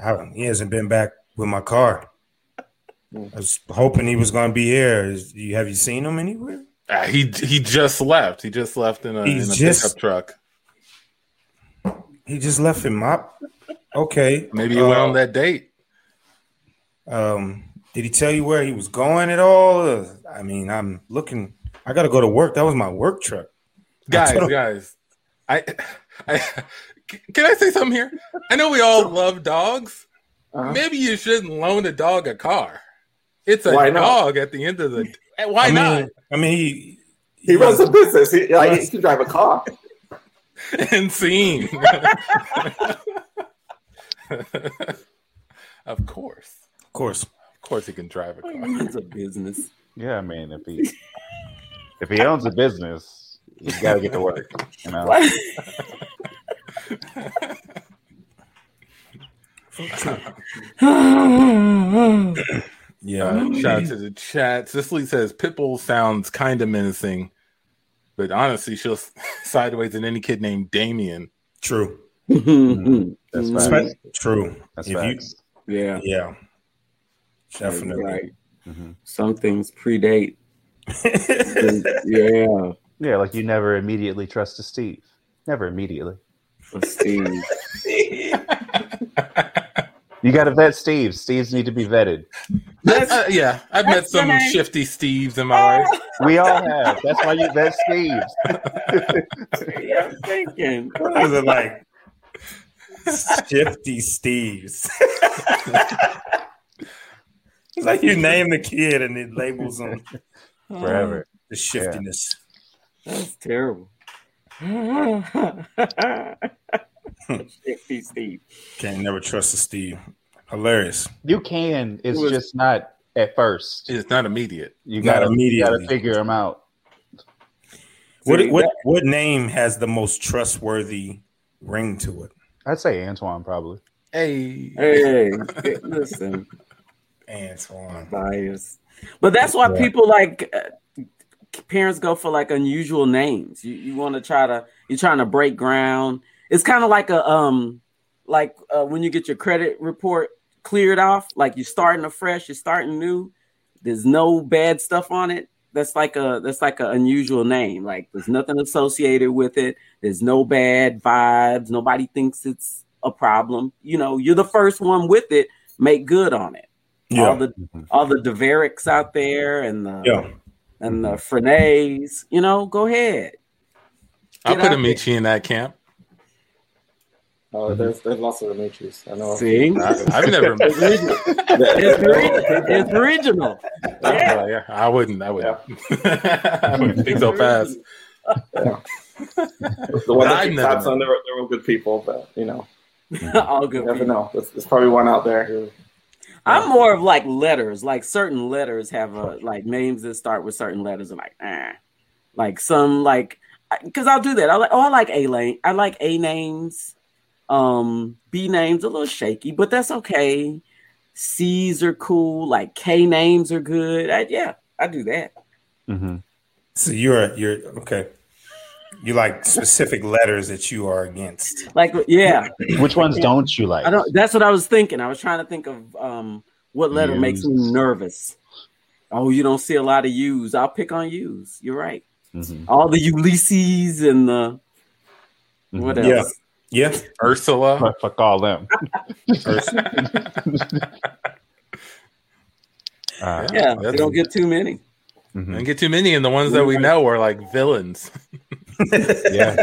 I don't, he hasn't been back with my car. I was hoping he was going to be here. Is, you, have you seen him anywhere? Uh, he he just left. He just left in a, in a just, pickup truck. He just left him up. Okay. Maybe he uh, went on that date. Um, did he tell you where he was going at all? Uh, I mean, I'm looking. I got to go to work. That was my work truck. Guys, I guys. I, I, can I say something here? I know we all love dogs, Uh-huh. Maybe you shouldn't loan a dog a car. It's a why dog not? At the end of the day. Why I mean, not? I mean, he, he, he runs a business. He, like, runs. He can drive a car. Insane. Of course. Of course. Of course he can drive a car. It's a business. Yeah, I mean, if he if he owns a business, he's got to get to work. You know? Yeah. Uh, shout out to the chat. Cicely says Pitbull sounds kind of menacing, but honestly, she'll sideways in any kid named Damien. True. Mm-hmm. That's facts. That's true. That's facts. You, yeah. Yeah. Definitely. Like, mm-hmm. Some things predate. Yeah. Yeah. Like you never immediately trust a Steve. Never immediately. A Steve. You got to vet Steve. Steves need to be vetted. That's, uh, yeah, I've met some nice. Shifty Steves in my life. We all have. That's why you vet Steves. I'm thinking. What was it like? Shifty Steves. It's like you name the kid and it labels them forever. Oh, the shiftiness. Yeah. That's terrible. Shifty Steve. Can't never trust a Steve. Hilarious. You can. It's was, just not at first. It's not immediate. You got to figure them out. What what what name has the most trustworthy ring to it? I'd say Antoine probably. Hey, hey, hey. Listen, Antoine bias. But that's why yeah. people like. Uh, Parents go for like unusual names. You you want to try to you're trying to break ground. It's kind of like a um like uh, when you get your credit report cleared off, like you're starting afresh, you're starting new. There's no bad stuff on it. That's like a that's like an unusual name. Like there's nothing associated with it. There's no bad vibes. Nobody thinks it's a problem. You know, you're the first one with it. Make good on it. Yeah. All the all the Devericks out there and the. Yeah. And the Frenays, you know, go ahead. Get I'll put Amici in that camp. Oh, there's there's lots of Amicis. I know. See, I, I've never. It's original. It's original. Yeah. Uh, yeah, I wouldn't. I wouldn't. Yeah. I wouldn't think so fast. Yeah. The one that that's on there, they're all good people, but you know, all good. You never people. Know. There's, there's probably one out there who. I'm more of like letters, like certain letters have a, like names that start with certain letters are like, ah, eh. Like some like, cause I'll do that. I like, oh, I like A-lane. I like A names, um, B names a little shaky, but that's okay. C's are cool. Like K names are good. I, yeah, I do that. Mm-hmm. So you're, you're okay. You like specific letters that you are against. Like, yeah. Which ones don't you like? I don't, that's what I was thinking. I was trying to think of um, what letter U's. Makes me nervous. Oh, you don't see a lot of U's. I'll pick on U's. You're right. Mm-hmm. All the Ulysses and the mm-hmm. what else? Yeah. Yeah. Ursula. Fuck, fuck all them. Ursula. uh, yeah. They don't get too many. Mm-hmm. Don't get too many. And the ones that we know are like villains. Yeah.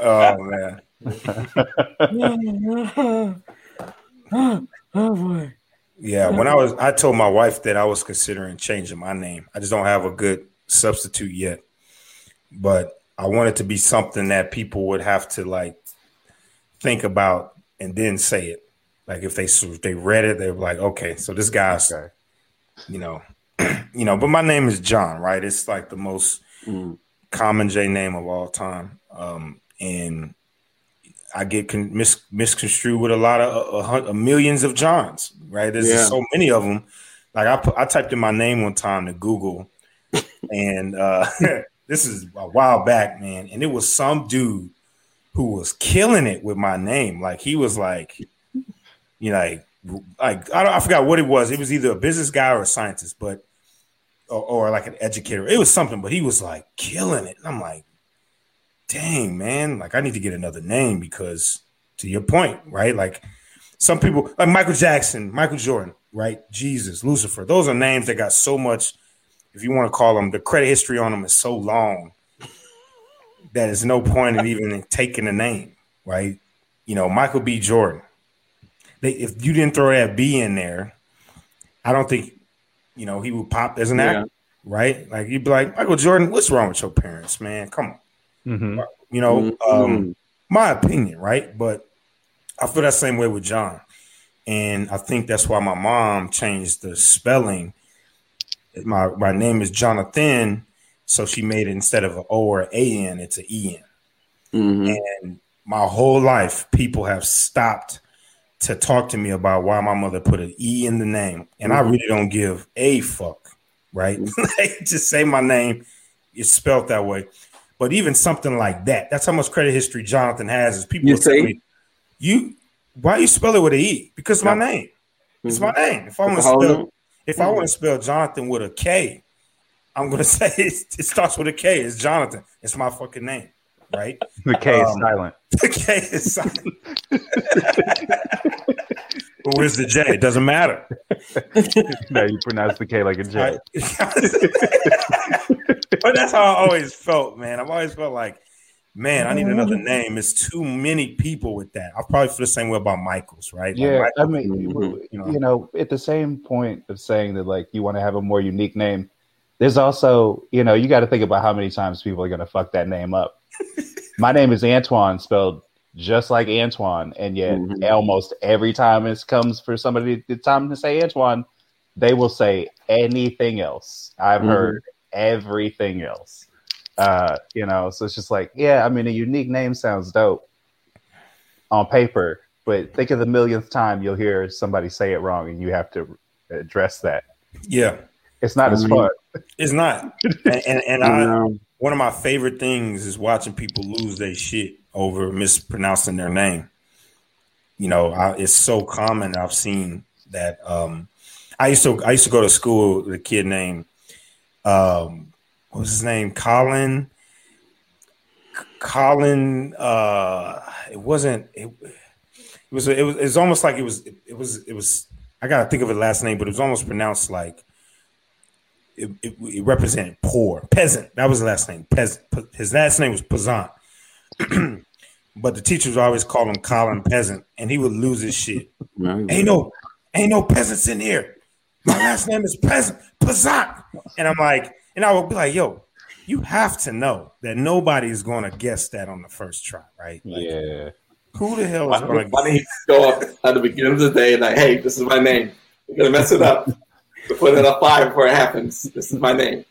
Oh man. Oh boy. Yeah. When I was, I told my wife that I was considering changing my name. I just don't have a good substitute yet, but I want it to be something that people would have to like think about and then say it. Like if they if they read it, they're like, okay, so this guy's, okay. you know. You know, but my name is John, right? It's like the most mm. common J name of all time. Um, and I get con- mis- misconstrued with a lot of uh, uh, millions of Johns, right? There's yeah. so many of them. Like I put, I typed in my name one time to Google and uh, this is a while back, man. And it was some dude who was killing it with my name. Like he was like, you know, like, like I, don't, I forgot what it was. It was either a business guy or a scientist, but Or, or like an educator. It was something, but he was like killing it. And I'm like, dang, man. Like I need to get another name because to your point, right? Like some people like Michael Jackson, Michael Jordan, right? Jesus, Lucifer. Those are names that got so much, if you want to call them, the credit history on them is so long that there's no point in even taking a name, right? You know, Michael B. Jordan. They, if you didn't throw that B in there, I don't think, you know, he would pop as an yeah. actor, right? Like, you'd be like, Michael Jordan, what's wrong with your parents, man? Come on. Mm-hmm. You know, mm-hmm. um, my opinion, right? But I feel that same way with John. And I think that's why my mom changed the spelling. My my name is Jonathan, so she made it, instead of an O or an A-N, it's an E-N. Mm-hmm. And my whole life, people have stopped to talk to me about why my mother put an E in the name. And I really don't give a fuck, right? Mm-hmm. Just say my name. It's spelled that way. But even something like that, that's how much credit history Jonathan has, is people say, me, you, why you spell it with an E? Because my name. Mm-hmm. It's my name. If I want to spell, if mm-hmm. I want to spell Jonathan with a K, I'm going to say it, it starts with a K. It's Jonathan. It's my fucking name. Right? The K um, is silent. The K is silent. But where's the J? It doesn't matter. No, you pronounce the K like a J. But that's how I always felt, man. I've always felt like, man, I need another name. It's too many people with that. I probably feel the same way about Michaels, right? Yeah, like Michaels, I mean, you know, you know, at the same point of saying that, like, you want to have a more unique name, there's also, you know, you got to think about how many times people are going to fuck that name up. My name is Antoine, spelled just like Antoine, and yet mm-hmm. almost every time it comes for somebody the time to say Antoine, they will say anything else. I've mm-hmm. heard everything else. Uh, you know, so it's just like, yeah, I mean, a unique name sounds dope on paper, but think of the millionth time you'll hear somebody say it wrong and you have to address that. Yeah. It's not as fun. It's not. And, and, and I, one of my favorite things is watching people lose their shit over mispronouncing their name. You know, I, it's so common. I've seen that. Um, I used to I used to go to school with a kid named, um, what was his name? Colin. Colin. Uh, it wasn't. It, it was. It was. It's almost like it was. It, it was. It was. I gotta think of his last name, but it was almost pronounced like. It, it, it represented poor, peasant. That was the last name. Peasant. His last name was Peasant. But the teachers always called him Colin Peasant, and he would lose his shit. Right, ain't right. no, ain't no peasants in here. My last name is Peasant, Peasant. And I'm like, and I would be like, yo, you have to know that nobody's going to guess that on the first try, right? Like, yeah. Who the hell is going to guess? I need to go up at the beginning of the day and like, hey, this is my name. You're going to mess it up. Put it up five before it happens. This is my name.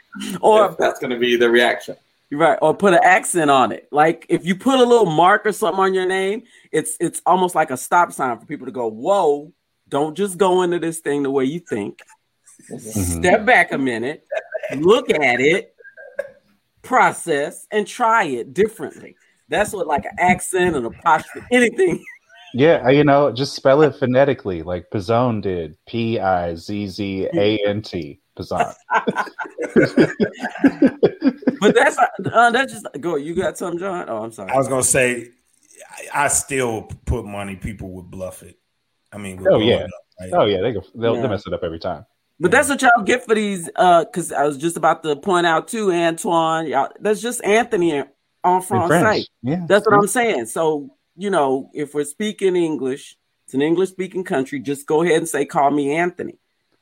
Or if that's going to be the reaction. You're right. Or put an accent on it. Like if you put a little mark or something on your name, it's it's almost like a stop sign for people to go, whoa, don't just go into this thing the way you think. Mm-hmm. Step back a minute, look at it, process, and try it differently. That's what like an accent and a posture, anything. Yeah, you know, just spell it phonetically, like Pizon did. P I Z Z A N T. Pizon. But that's uh, that's just go. You got something, John? Oh, I'm sorry. I was gonna say, I, I still put money. People would bluff it. I mean, oh yeah, up, right? oh yeah, they go, they'll, yeah. they'll mess it up every time. But yeah. That's what y'all get for these. Uh, because I was just about to point out too, Antoine. Y'all, that's just Anthony en français. Yeah, that's what yeah. I'm saying. So. You know, if we're speaking English, it's an English-speaking country, just go ahead and say, call me Anthony.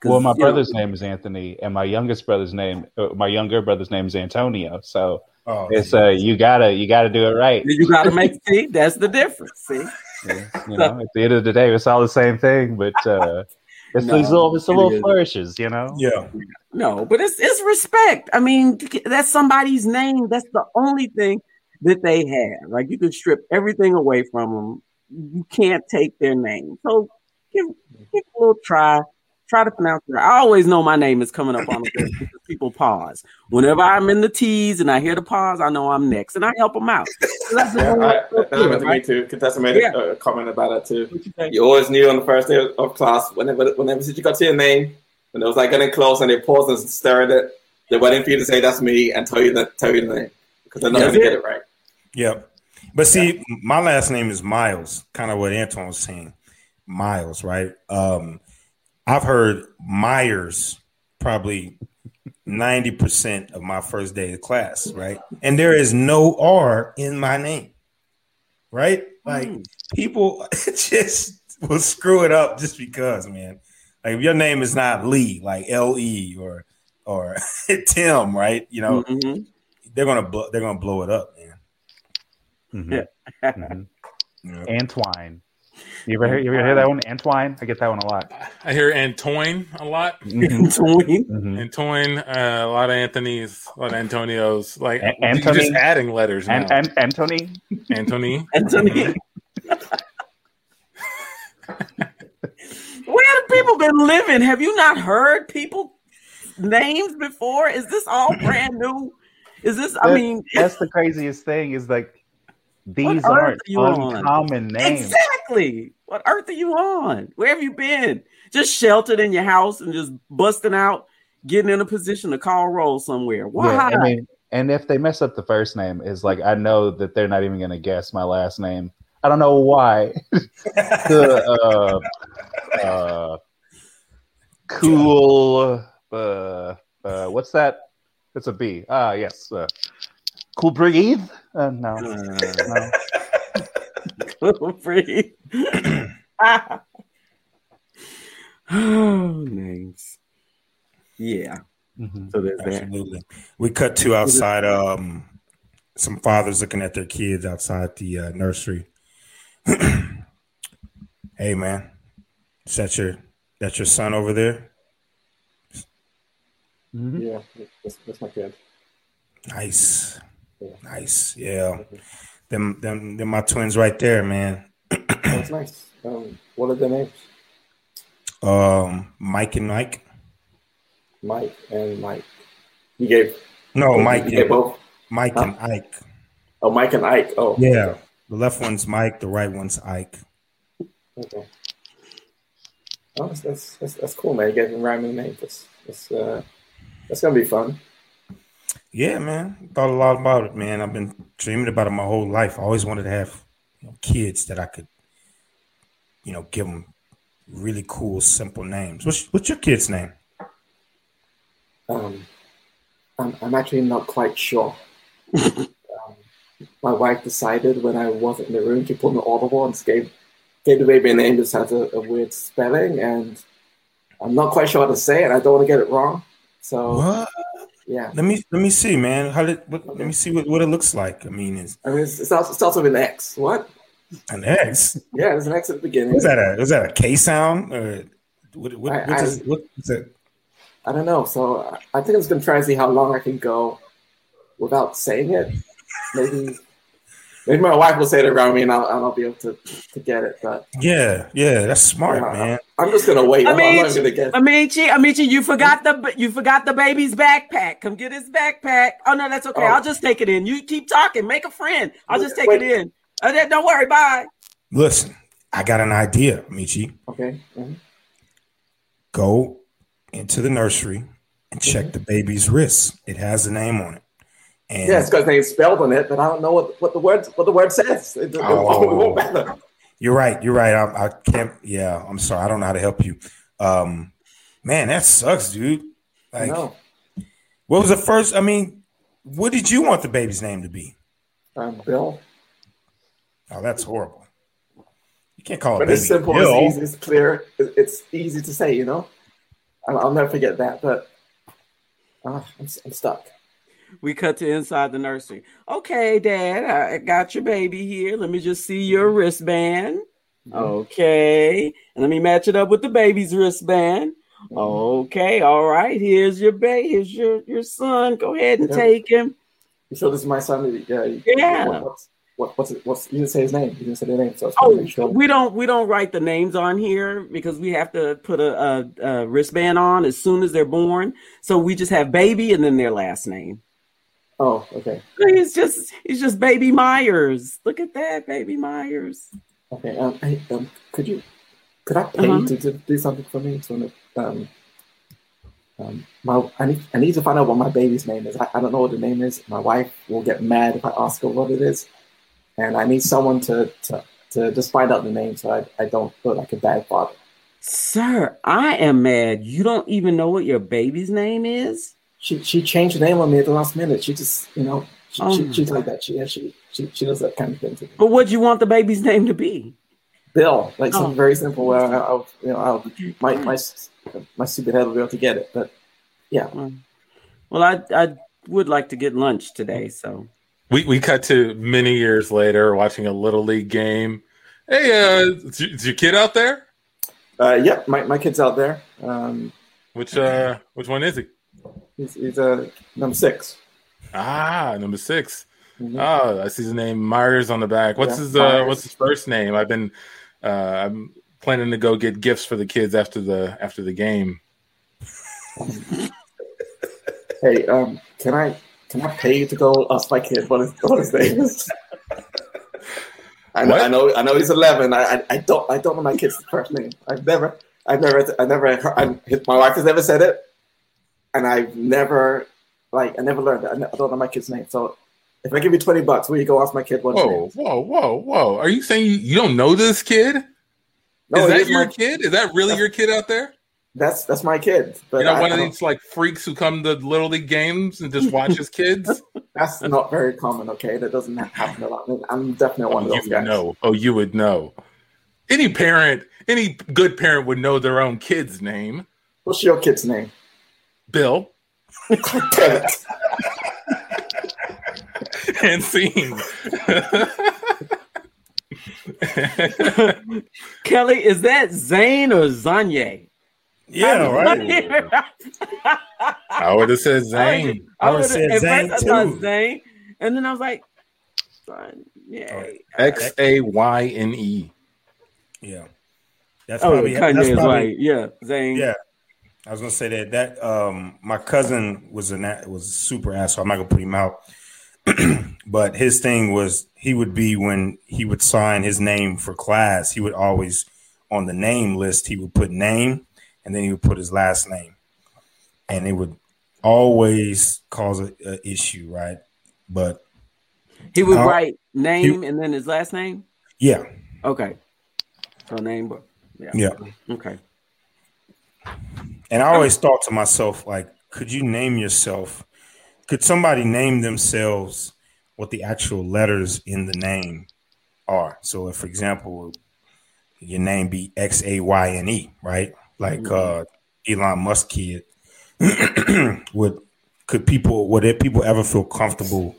Well, my brother's know, name is Anthony, and my youngest brother's name, uh, my younger brother's name is Antonio. So oh, it's uh, you gotta, you gotta do it right. You gotta make see. That's the difference. See, yeah, you know, at the end of the day, it's all the same thing, but uh, it's no, these little, it's the little flourishes, you know. Yeah. No, but it's it's respect. I mean, that's somebody's name. That's the only thing that they have. Like you can strip everything away from them. You can't take their name. So give, give a little try. Try to pronounce it. I always know my name is coming up on the list because people pause. Whenever I'm in the T's and I hear the pause, I know I'm next, and I help them out. So that's yeah, I, I, that happened to me too. Contessa made yeah. a, a comment about it too. You, you always knew on the first day of class, whenever whenever you got to your name, when it was like getting close and they paused and stared at it, they waiting for you to say that's me and tell you that tell you the name. Because they're not going to get it right. Yeah. But see, yeah. my last name is Miles, kind of what Antoine was saying. Miles, right? Um, I've heard Myers probably ninety percent of my first day of class, right? And there is no R in my name, right? Like mm. people just will screw it up just because, man. Like if your name is not Lee, like L E or or Tim, right? You know, mm-hmm. they're gonna bl- they're gonna blow it up, man. Mm-hmm. mm-hmm. Yeah. Antoine. You ever hear, you ever hear that one? Antoine? I get that one a lot. I hear Antoine a lot. Antoine? Mm-hmm. Antoine, uh, a lot of Anthony's, a lot of Antonios. Like, a- Anthony? Just adding letters now. An- An- Anthony? Anthony. Anthony. Where have people been living? Have you not heard people's names before? Is this all brand new? Is this, I that's, mean... That's the craziest thing is like, these what aren't are uncommon on? Names. Exactly. What earth are you on? Where have you been? Just sheltered in your house and just busting out, getting in a position to call roll somewhere. Why? Yeah, I mean, and if they mess up the first name, it's like I know that they're not even going to guess my last name. I don't know why. the, uh, uh, cool. Uh, uh, what's that? It's a B. Ah, yes. Uh, Cool breathe? Uh, no. no. Cool breathe. Oh, names. Yeah. Mm-hmm. So there's Absolutely. That. We cut to outside. Um, some fathers looking at their kids outside the uh, nursery. Hey, man. Is that your, that's your son over there? Mm-hmm. Yeah, that's, that's my kid. Nice. Nice, yeah. Them, them, them, my twins right there, man. That's nice. Um, what are their names? Um, Mike and Mike. Mike and Mike. You gave no Mike. You and, both? Mike huh? and Ike. Oh, Mike and Ike. Oh, yeah. The left one's Mike. The right one's Ike. Okay. Oh, that's that's that's, that's cool, man. You gave them rhyming names. That's that's uh, that's gonna be fun. Yeah, man. Thought a lot about it, man. I've been dreaming about it my whole life. I always wanted to have, you know, kids that I could, you know, give them really cool, simple names. What's what's your kid's name? Um, I'm I'm actually not quite sure. um, my wife decided when I wasn't in the room, she put an audible and gave gave the baby a name that has a, a weird spelling, and I'm not quite sure how to say it. I don't want to get it wrong, so. What? Yeah. Let me let me see, man. How did? What, let me see what, what it looks like. I mean, it's I mean, it's, it's also, it's also an X. What? An X? Yeah, there's an X at the beginning. Is that a is that a K sound or what? What, I, what's I, this, what is it? I don't know. So I think I'm just gonna try and see how long I can go without saying it. Maybe maybe my wife will say it around me, and I'll I'll be able to, to get it. But yeah, yeah, that's smart, yeah, man. I'm just gonna wait. I'm, I'm not gonna get. Amici, Amici, you forgot the you forgot the baby's backpack. Come get his backpack. Oh no, that's okay. Oh. I'll just take it in. You keep talking. Make a friend. I'll just take wait. it in. Oh, that, don't worry. Bye. Listen, I got an idea, Amici. Okay. Mm-hmm. Go into the nursery and check mm-hmm. the baby's wrist. It has a name on it. And yeah, it's got his name spelled on it, but I don't know what, what the word what the word says. It, oh. it won't matter. You're right. You're right. I, I can't. Yeah, I'm sorry. I don't know how to help you. Um, man, that sucks, dude. Like, I know. What was the first? I mean, what did you want the baby's name to be? Um, Bill. Oh, that's horrible. You can't call it baby Bill. But it's simple. It's easy. It's clear. It's easy to say. You know, I'll, I'll never forget that. But uh, I'm, I'm stuck. We cut to inside the nursery. Okay, Dad, I got your baby here. Let me just see your wristband. Mm-hmm. Okay. And let me match it up with the baby's wristband. Mm-hmm. Okay, all right. Here's your baby. Here's your, your son. Go ahead and yeah. take him. You sure this is my son? Yeah. yeah. What, what's, what, what's, it, what's you didn't say his name. You didn't say their name. So oh, sure. we don't we don't write the names on here because we have to put a, a, a wristband on as soon as they're born. So we just have baby and then their last name. Oh, okay. He's just he's just Baby Myers. Look at that, Baby Myers. Okay. Um, I, um could you could I pay uh-huh. to, to do something for me? So, um, um, my I need I need to find out what my baby's name is. I, I don't know what the name is. My wife will get mad if I ask her what it is, and I need someone to to, to just find out the name so I, I don't feel like a bad father. Sir, I am mad. You don't even know what your baby's name is. She she changed her name on me at the last minute. She just, you know, she, oh she, she's like that. She, she She she does that kind of thing to me. But what'd you want the baby's name to be? Bill, like oh. something very simple where I, I'll, you know, I'll my my my stupid head will be able to get it. But yeah. Well, I I would like to get lunch today, so. We we cut to many years later, watching a Little League game. Hey, uh, is, is your kid out there? Uh, yeah, my, my kid's out there. Um, which uh, which one is he? He's, he's uh, number six. Ah, number six. Mm-hmm. Oh, I see his name Myers on the back. What's yeah, his uh, What's his first name? I've been uh, I'm planning to go get gifts for the kids after the after the game. Hey, um, can I? Can I pay you to go ask my kid what his, what his name is? I know, what? I know, I know. He's eleven. I, I, I don't, I don't know my kid's first name. I've never, I've never, I never. Heard, I, my wife has never said it, and I've never, like, I never learned it. I, ne- I don't know my kid's name. So, if I give you twenty bucks, will you go ask my kid what his name is? Whoa, whoa, whoa! Are you saying you, you don't know this kid? No, is that your my, kid? Is that really your kid out there? That's that's my kid. But you know, I, one of these like freaks who come to Little League games and just watch his kids. That's not very common, okay? That doesn't happen a lot. I'm definitely one oh, of those you guys. Know. Oh, you would know. Any parent, any good parent would know their own kid's name. What's your kid's name? Bill. And scene. Kelly, is that Xayne or Xayne? Yeah, right. I would have said Xayne. I would have said Xayne too. I thought Xayne, and then I was like, yeah, X A Y N E. Yeah, that's oh, probably, that's probably like, yeah, Xayne. Yeah, I was gonna say that that um, my cousin was an was a super asshole. I'm not gonna put him out, but his thing was he would be when he would sign his name for class. He would always on the name list. He would put name. And then he would put his last name, and it would always cause an issue, right? But he would uh, write name he, and then his last name. Yeah. Okay. So name, but yeah. Yeah. Okay. And I always thought to myself, like, could you name yourself? Could somebody name themselves what the actual letters in the name are? So, if, for example, your name be X A Y N E, right? Like uh, Elon Musk kid, would could people would it, people ever feel comfortable,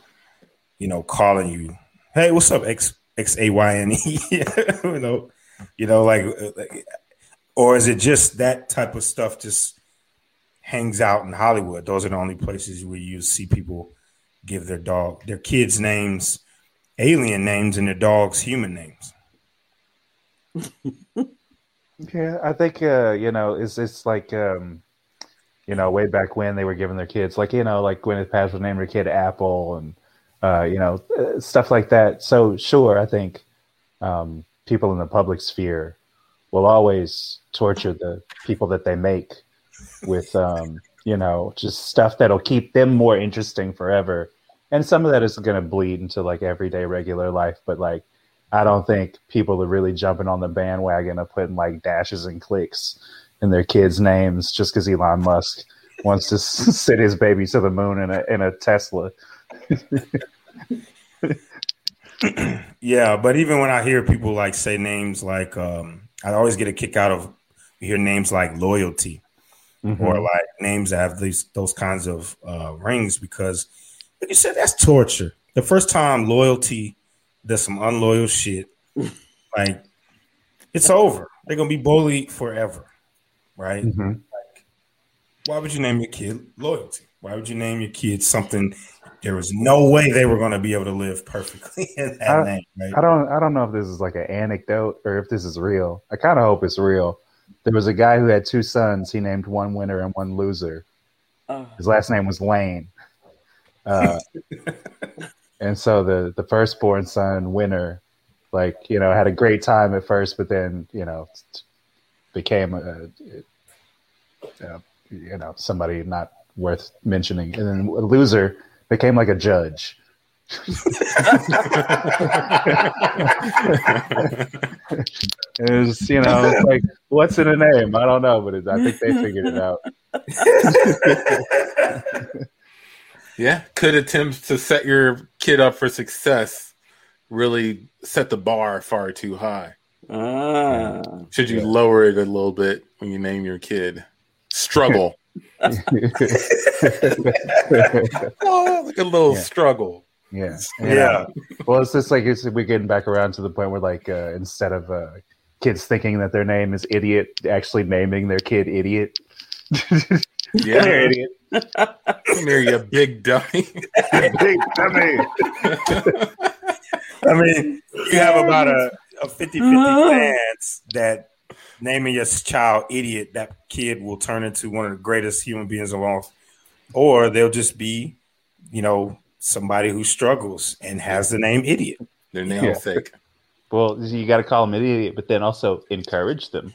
you know, calling you, hey, what's up, X X A Y N E, you know, you know, like, like, or is it just that type of stuff just hangs out in Hollywood? Those are the only places where you see people give their dog, their kids' names, alien names, and their dogs human names. Yeah, I think, uh, you know, it's it's like, um, you know, way back when they were giving their kids, like, you know, like Gwyneth Paltrow named her kid Apple and, uh, you know, stuff like that. So, sure, I think um, people in the public sphere will always torture the people that they make with, um, you know, just stuff that'll keep them more interesting forever. And some of that is going to bleed into, like, everyday regular life, but, like, I don't think people are really jumping on the bandwagon of putting like dashes and clicks in their kids' names just because Elon Musk wants to send his baby to the moon in a in a Tesla. Yeah, but even when I hear people like say names like, um, I always get a kick out of you hear names like loyalty mm-hmm. or like names that have these those kinds of uh, rings because, like you said, that's torture. The first time loyalty. There's some unloyal shit. Like, it's over. They're going to be bullied forever, right? Mm-hmm. Like, why would you name your kid loyalty? Why would you name your kid something? There was no way they were going to be able to live perfectly in that I, name. Right? I don't I don't know if this is like an anecdote or if this is real. I kind of hope it's real. There was a guy who had two sons. He named one winner and one loser. Oh. His last name was Lane. Uh And so the, the firstborn son, Winner, like, you know, had a great time at first, but then, you know, t- became, a, a, a, you know, somebody not worth mentioning. And then a loser became like a judge. It was, you know, like, what's in a name? I don't know, but it, I think they figured it out. Yeah, could attempt to set your kid up for success really set the bar far too high. Ah, should you yeah. lower it a little bit when you name your kid? Struggle. Oh, like a little yeah. struggle. Yeah. yeah. Yeah. Well, it's just like it's, we're getting back around to the point where, like, uh, instead of uh, kids thinking that their name is Idiot, actually naming their kid Idiot. Yeah. Come here, Idiot. Come here, you big dummy. Big dummy. I mean, you have about a, a fifty-fifty chance that naming your child Idiot, that kid will turn into one of the greatest human beings alive, or they'll just be, you know, somebody who struggles and has the name Idiot. Their namesake. Yeah. Well, you got to call them an idiot, but then also encourage them.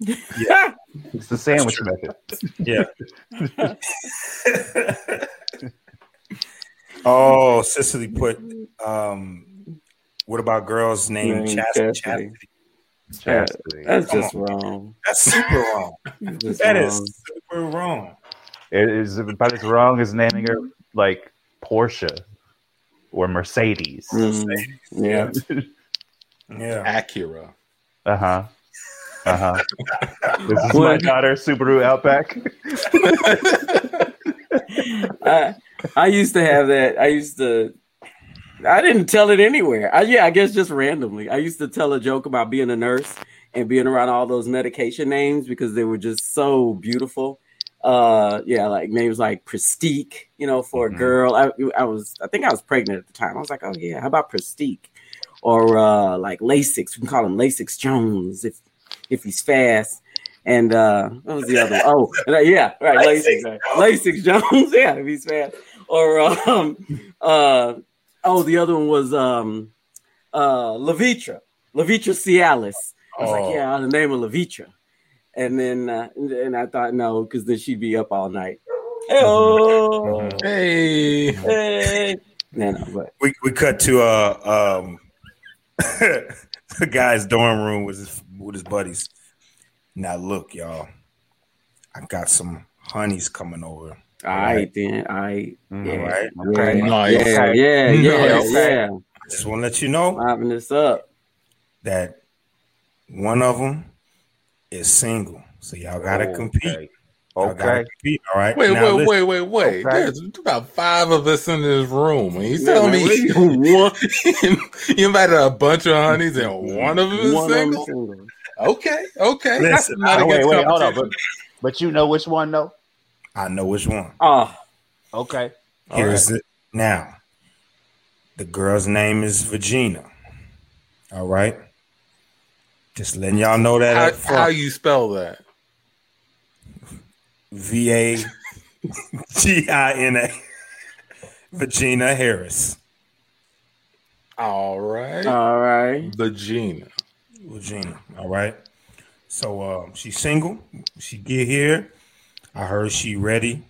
Yeah. It's the sandwich method. Yeah. Oh, Cicely put, um, what about girls named Chastity? Chastity. Chastity. That's Come just on. wrong. That's super wrong. That's that wrong. is super wrong. It is about as wrong as naming her like Porsche or Mercedes. Mercedes. Yeah. Yeah. Acura. Uh huh. Uh-huh. This is my daughter, Subaru Outback. I, I used to have that. I used to, I didn't tell it anywhere. I, yeah, I guess just randomly. I used to tell a joke about being a nurse and being around all those medication names because they were just so beautiful. Uh, yeah, like names like Prestique, you know, for mm-hmm. a girl. I, I was, I think I was pregnant at the time. I was like, oh yeah, how about Prestique? Or uh, like Lasix. We can call him Lasix Jones if if he's fast. And uh, what was the other one? Oh, and, uh, yeah, right. Lasix, Lasix, Lasix Jones. Yeah, if he's fast. Or, um, uh, oh, the other one was um, uh, Levitra. Levitra Cialis. I was oh. like, yeah, the name of Levitra. And then, uh, and I thought, no, because then she'd be up all night. Hey-oh. Hey. Hey. No, no, but. We, we cut to uh, um, the guy's dorm room with his with his buddies. Now look, y'all, I got some honeys coming over. All right, then. All right. Yeah. All right. Okay. No, yeah, yeah, yeah, yeah, yeah. I just want to let you know I'm this up. That one of them is single, so y'all got to oh, compete. Okay. Okay. Compete, all right. Wait, now, wait, wait, wait, wait, wait. Okay. There's about five of us in this room, and you tell me one. You invited a bunch of honeys, and one of them is single. single. Okay, okay. Listen, I, wait, wait, hold on. But, but you know which one, though? I know which one. Oh, okay. Here's right. it now. The girl's name is Regina. All right. Just letting y'all know that. How, up front. How you spell that? V A G I N A, Regina Harris. All right, all right, Regina, Regina. All right. So um, she's single. She get here. I heard she ready.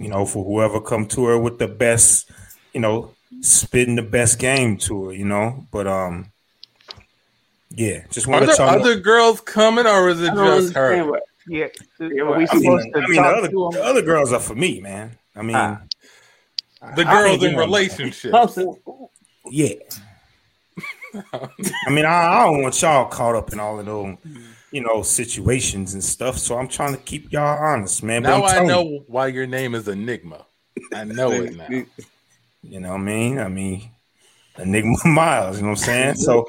You know, for whoever come to her with the best, you know, spitting the best game to her. You know, but um, yeah, just want to talk. Are there other girls coming, or is it just her? Yeah, are we supposed I mean, to I mean, talk the, other, to the other girls are for me, man. I mean, uh, the girls in relationships. Yeah. I mean, I, I don't want y'all caught up in all of those, you know, situations and stuff. So I'm trying to keep y'all honest, man. Now but I know you. why your name is Enigma. I know it now. You know what I mean? I mean, Enigma Miles. You know what I'm saying? So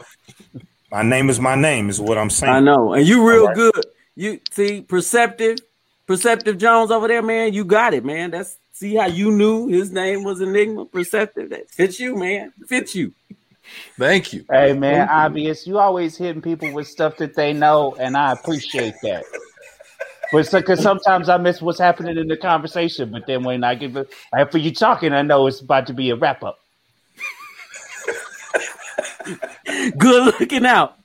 my name is my name is what I'm saying. I know, and you real right. good. You see, perceptive, perceptive Jones over there, man. You got it, man. That's see how you knew his name was Enigma. Perceptive, that fits you, man. Fits you. Thank you. Hey, man, obvious. You always hitting people with stuff that they know, and I appreciate that. But because sometimes I miss what's happening in the conversation. But then when I give it after you talking, I know it's about to be a wrap up. Good looking out.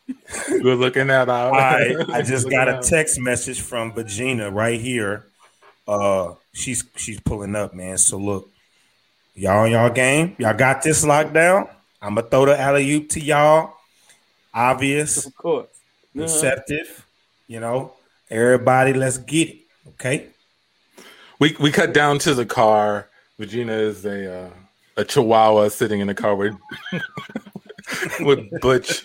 Good looking out. All right. I, I just got a text message from Regina right here. Uh, she's she's pulling up, man. So look, y'all on y'all game. Y'all got this locked down. I'm gonna throw the alley oop to y'all. Obvious, of course, uh-huh. receptive. You know, everybody, let's get it. Okay. We we cut down to the car. Regina is a uh, a Chihuahua sitting in the car with with Butch.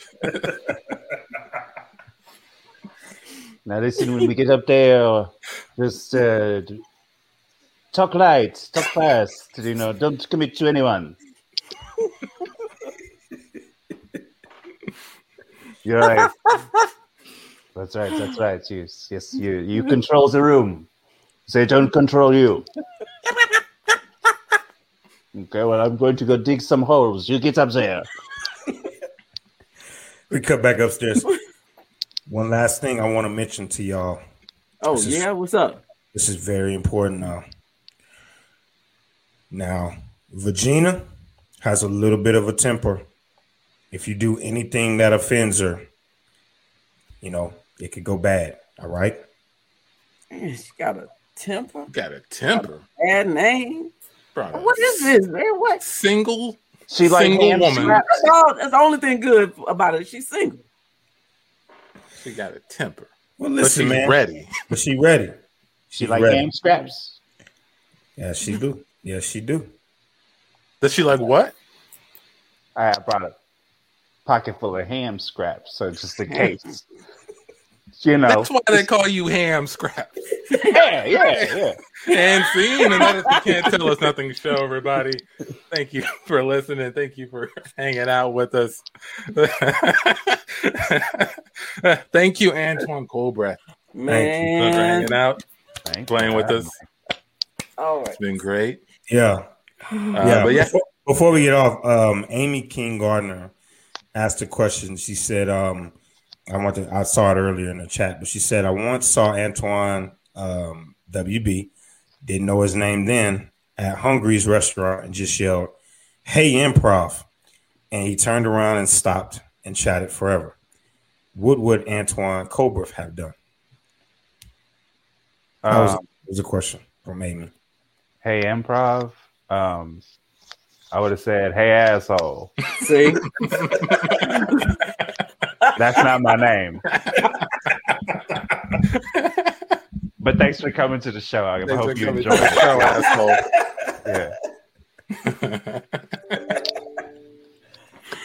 Now listen, when we get up there, just uh, talk light, talk fast. You know, don't commit to anyone. You're right. That's right. That's right. Yes, yes. You you control the room. They don't control you. Okay. Well, I'm going to go dig some holes. You get up there. We cut back upstairs. One last thing I want to mention to y'all. Oh this yeah, is, what's up? This is very important now. Now, Regina has a little bit of a temper. If you do anything that offends her, you know, it could go bad. All right. She got a temper. Got a temper. Got a bad name. Brother. What is this, man? What? Single. She like single woman. She, that's, all, that's the only thing good about her. She's single. She got a temper. Well, listen, but she's man. Ready. But she ready. She, she like ready. Game scraps. Yeah, she do. Yeah, she do. Does she like what? I brought a pocket full of ham scraps, so just in case. You know, that's why they call you ham scraps. Yeah, yeah, yeah. And scene, and that is the Can't Tell Us Nothing show, everybody. Thank you for listening. Thank you for hanging out with us. Thank you, Antoine Colbreth. Man. Thank you for hanging out, Thank playing God. with us. All right. It's been great. Yeah. Uh, yeah. But yeah. Before, before we get off, um, Amy King Gardner asked a question. She said, um, I want to. I saw it earlier in the chat, but she said, I once saw Antoine um, W B, didn't know his name then, at Hungry's restaurant and just yelled, "Hey, improv." And he turned around and stopped and chatted forever. What would Antoine Colbreth have done? Um, that, was, that was a question from Amy. Hey, improv. Um, I would have said, "Hey, asshole." See? That's not my name. But thanks for coming to the show. I thanks hope you enjoyed the show, asshole. Yeah.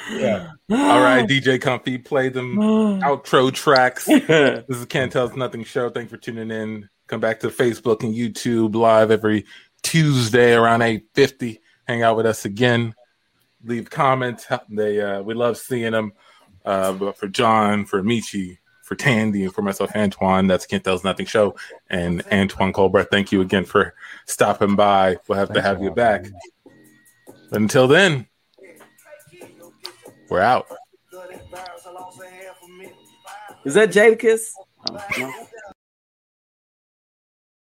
Yeah. All right, D J Comfy, play them outro tracks. This is Can't Tell Us Nothing show. Thanks for tuning in. Come back to Facebook and YouTube live every Tuesday around eight fifty. Hang out with us again. Leave comments. They uh, we love seeing them. Uh, but for John, for Michi, for Tandy, and for myself, Antoine, that's Can't Tell Us Nothing show. And Antoine Colbreth, thank you again for stopping by. We'll have Thanks to have you back. But until then, we're out. Is that Jadakiss? Oh, no.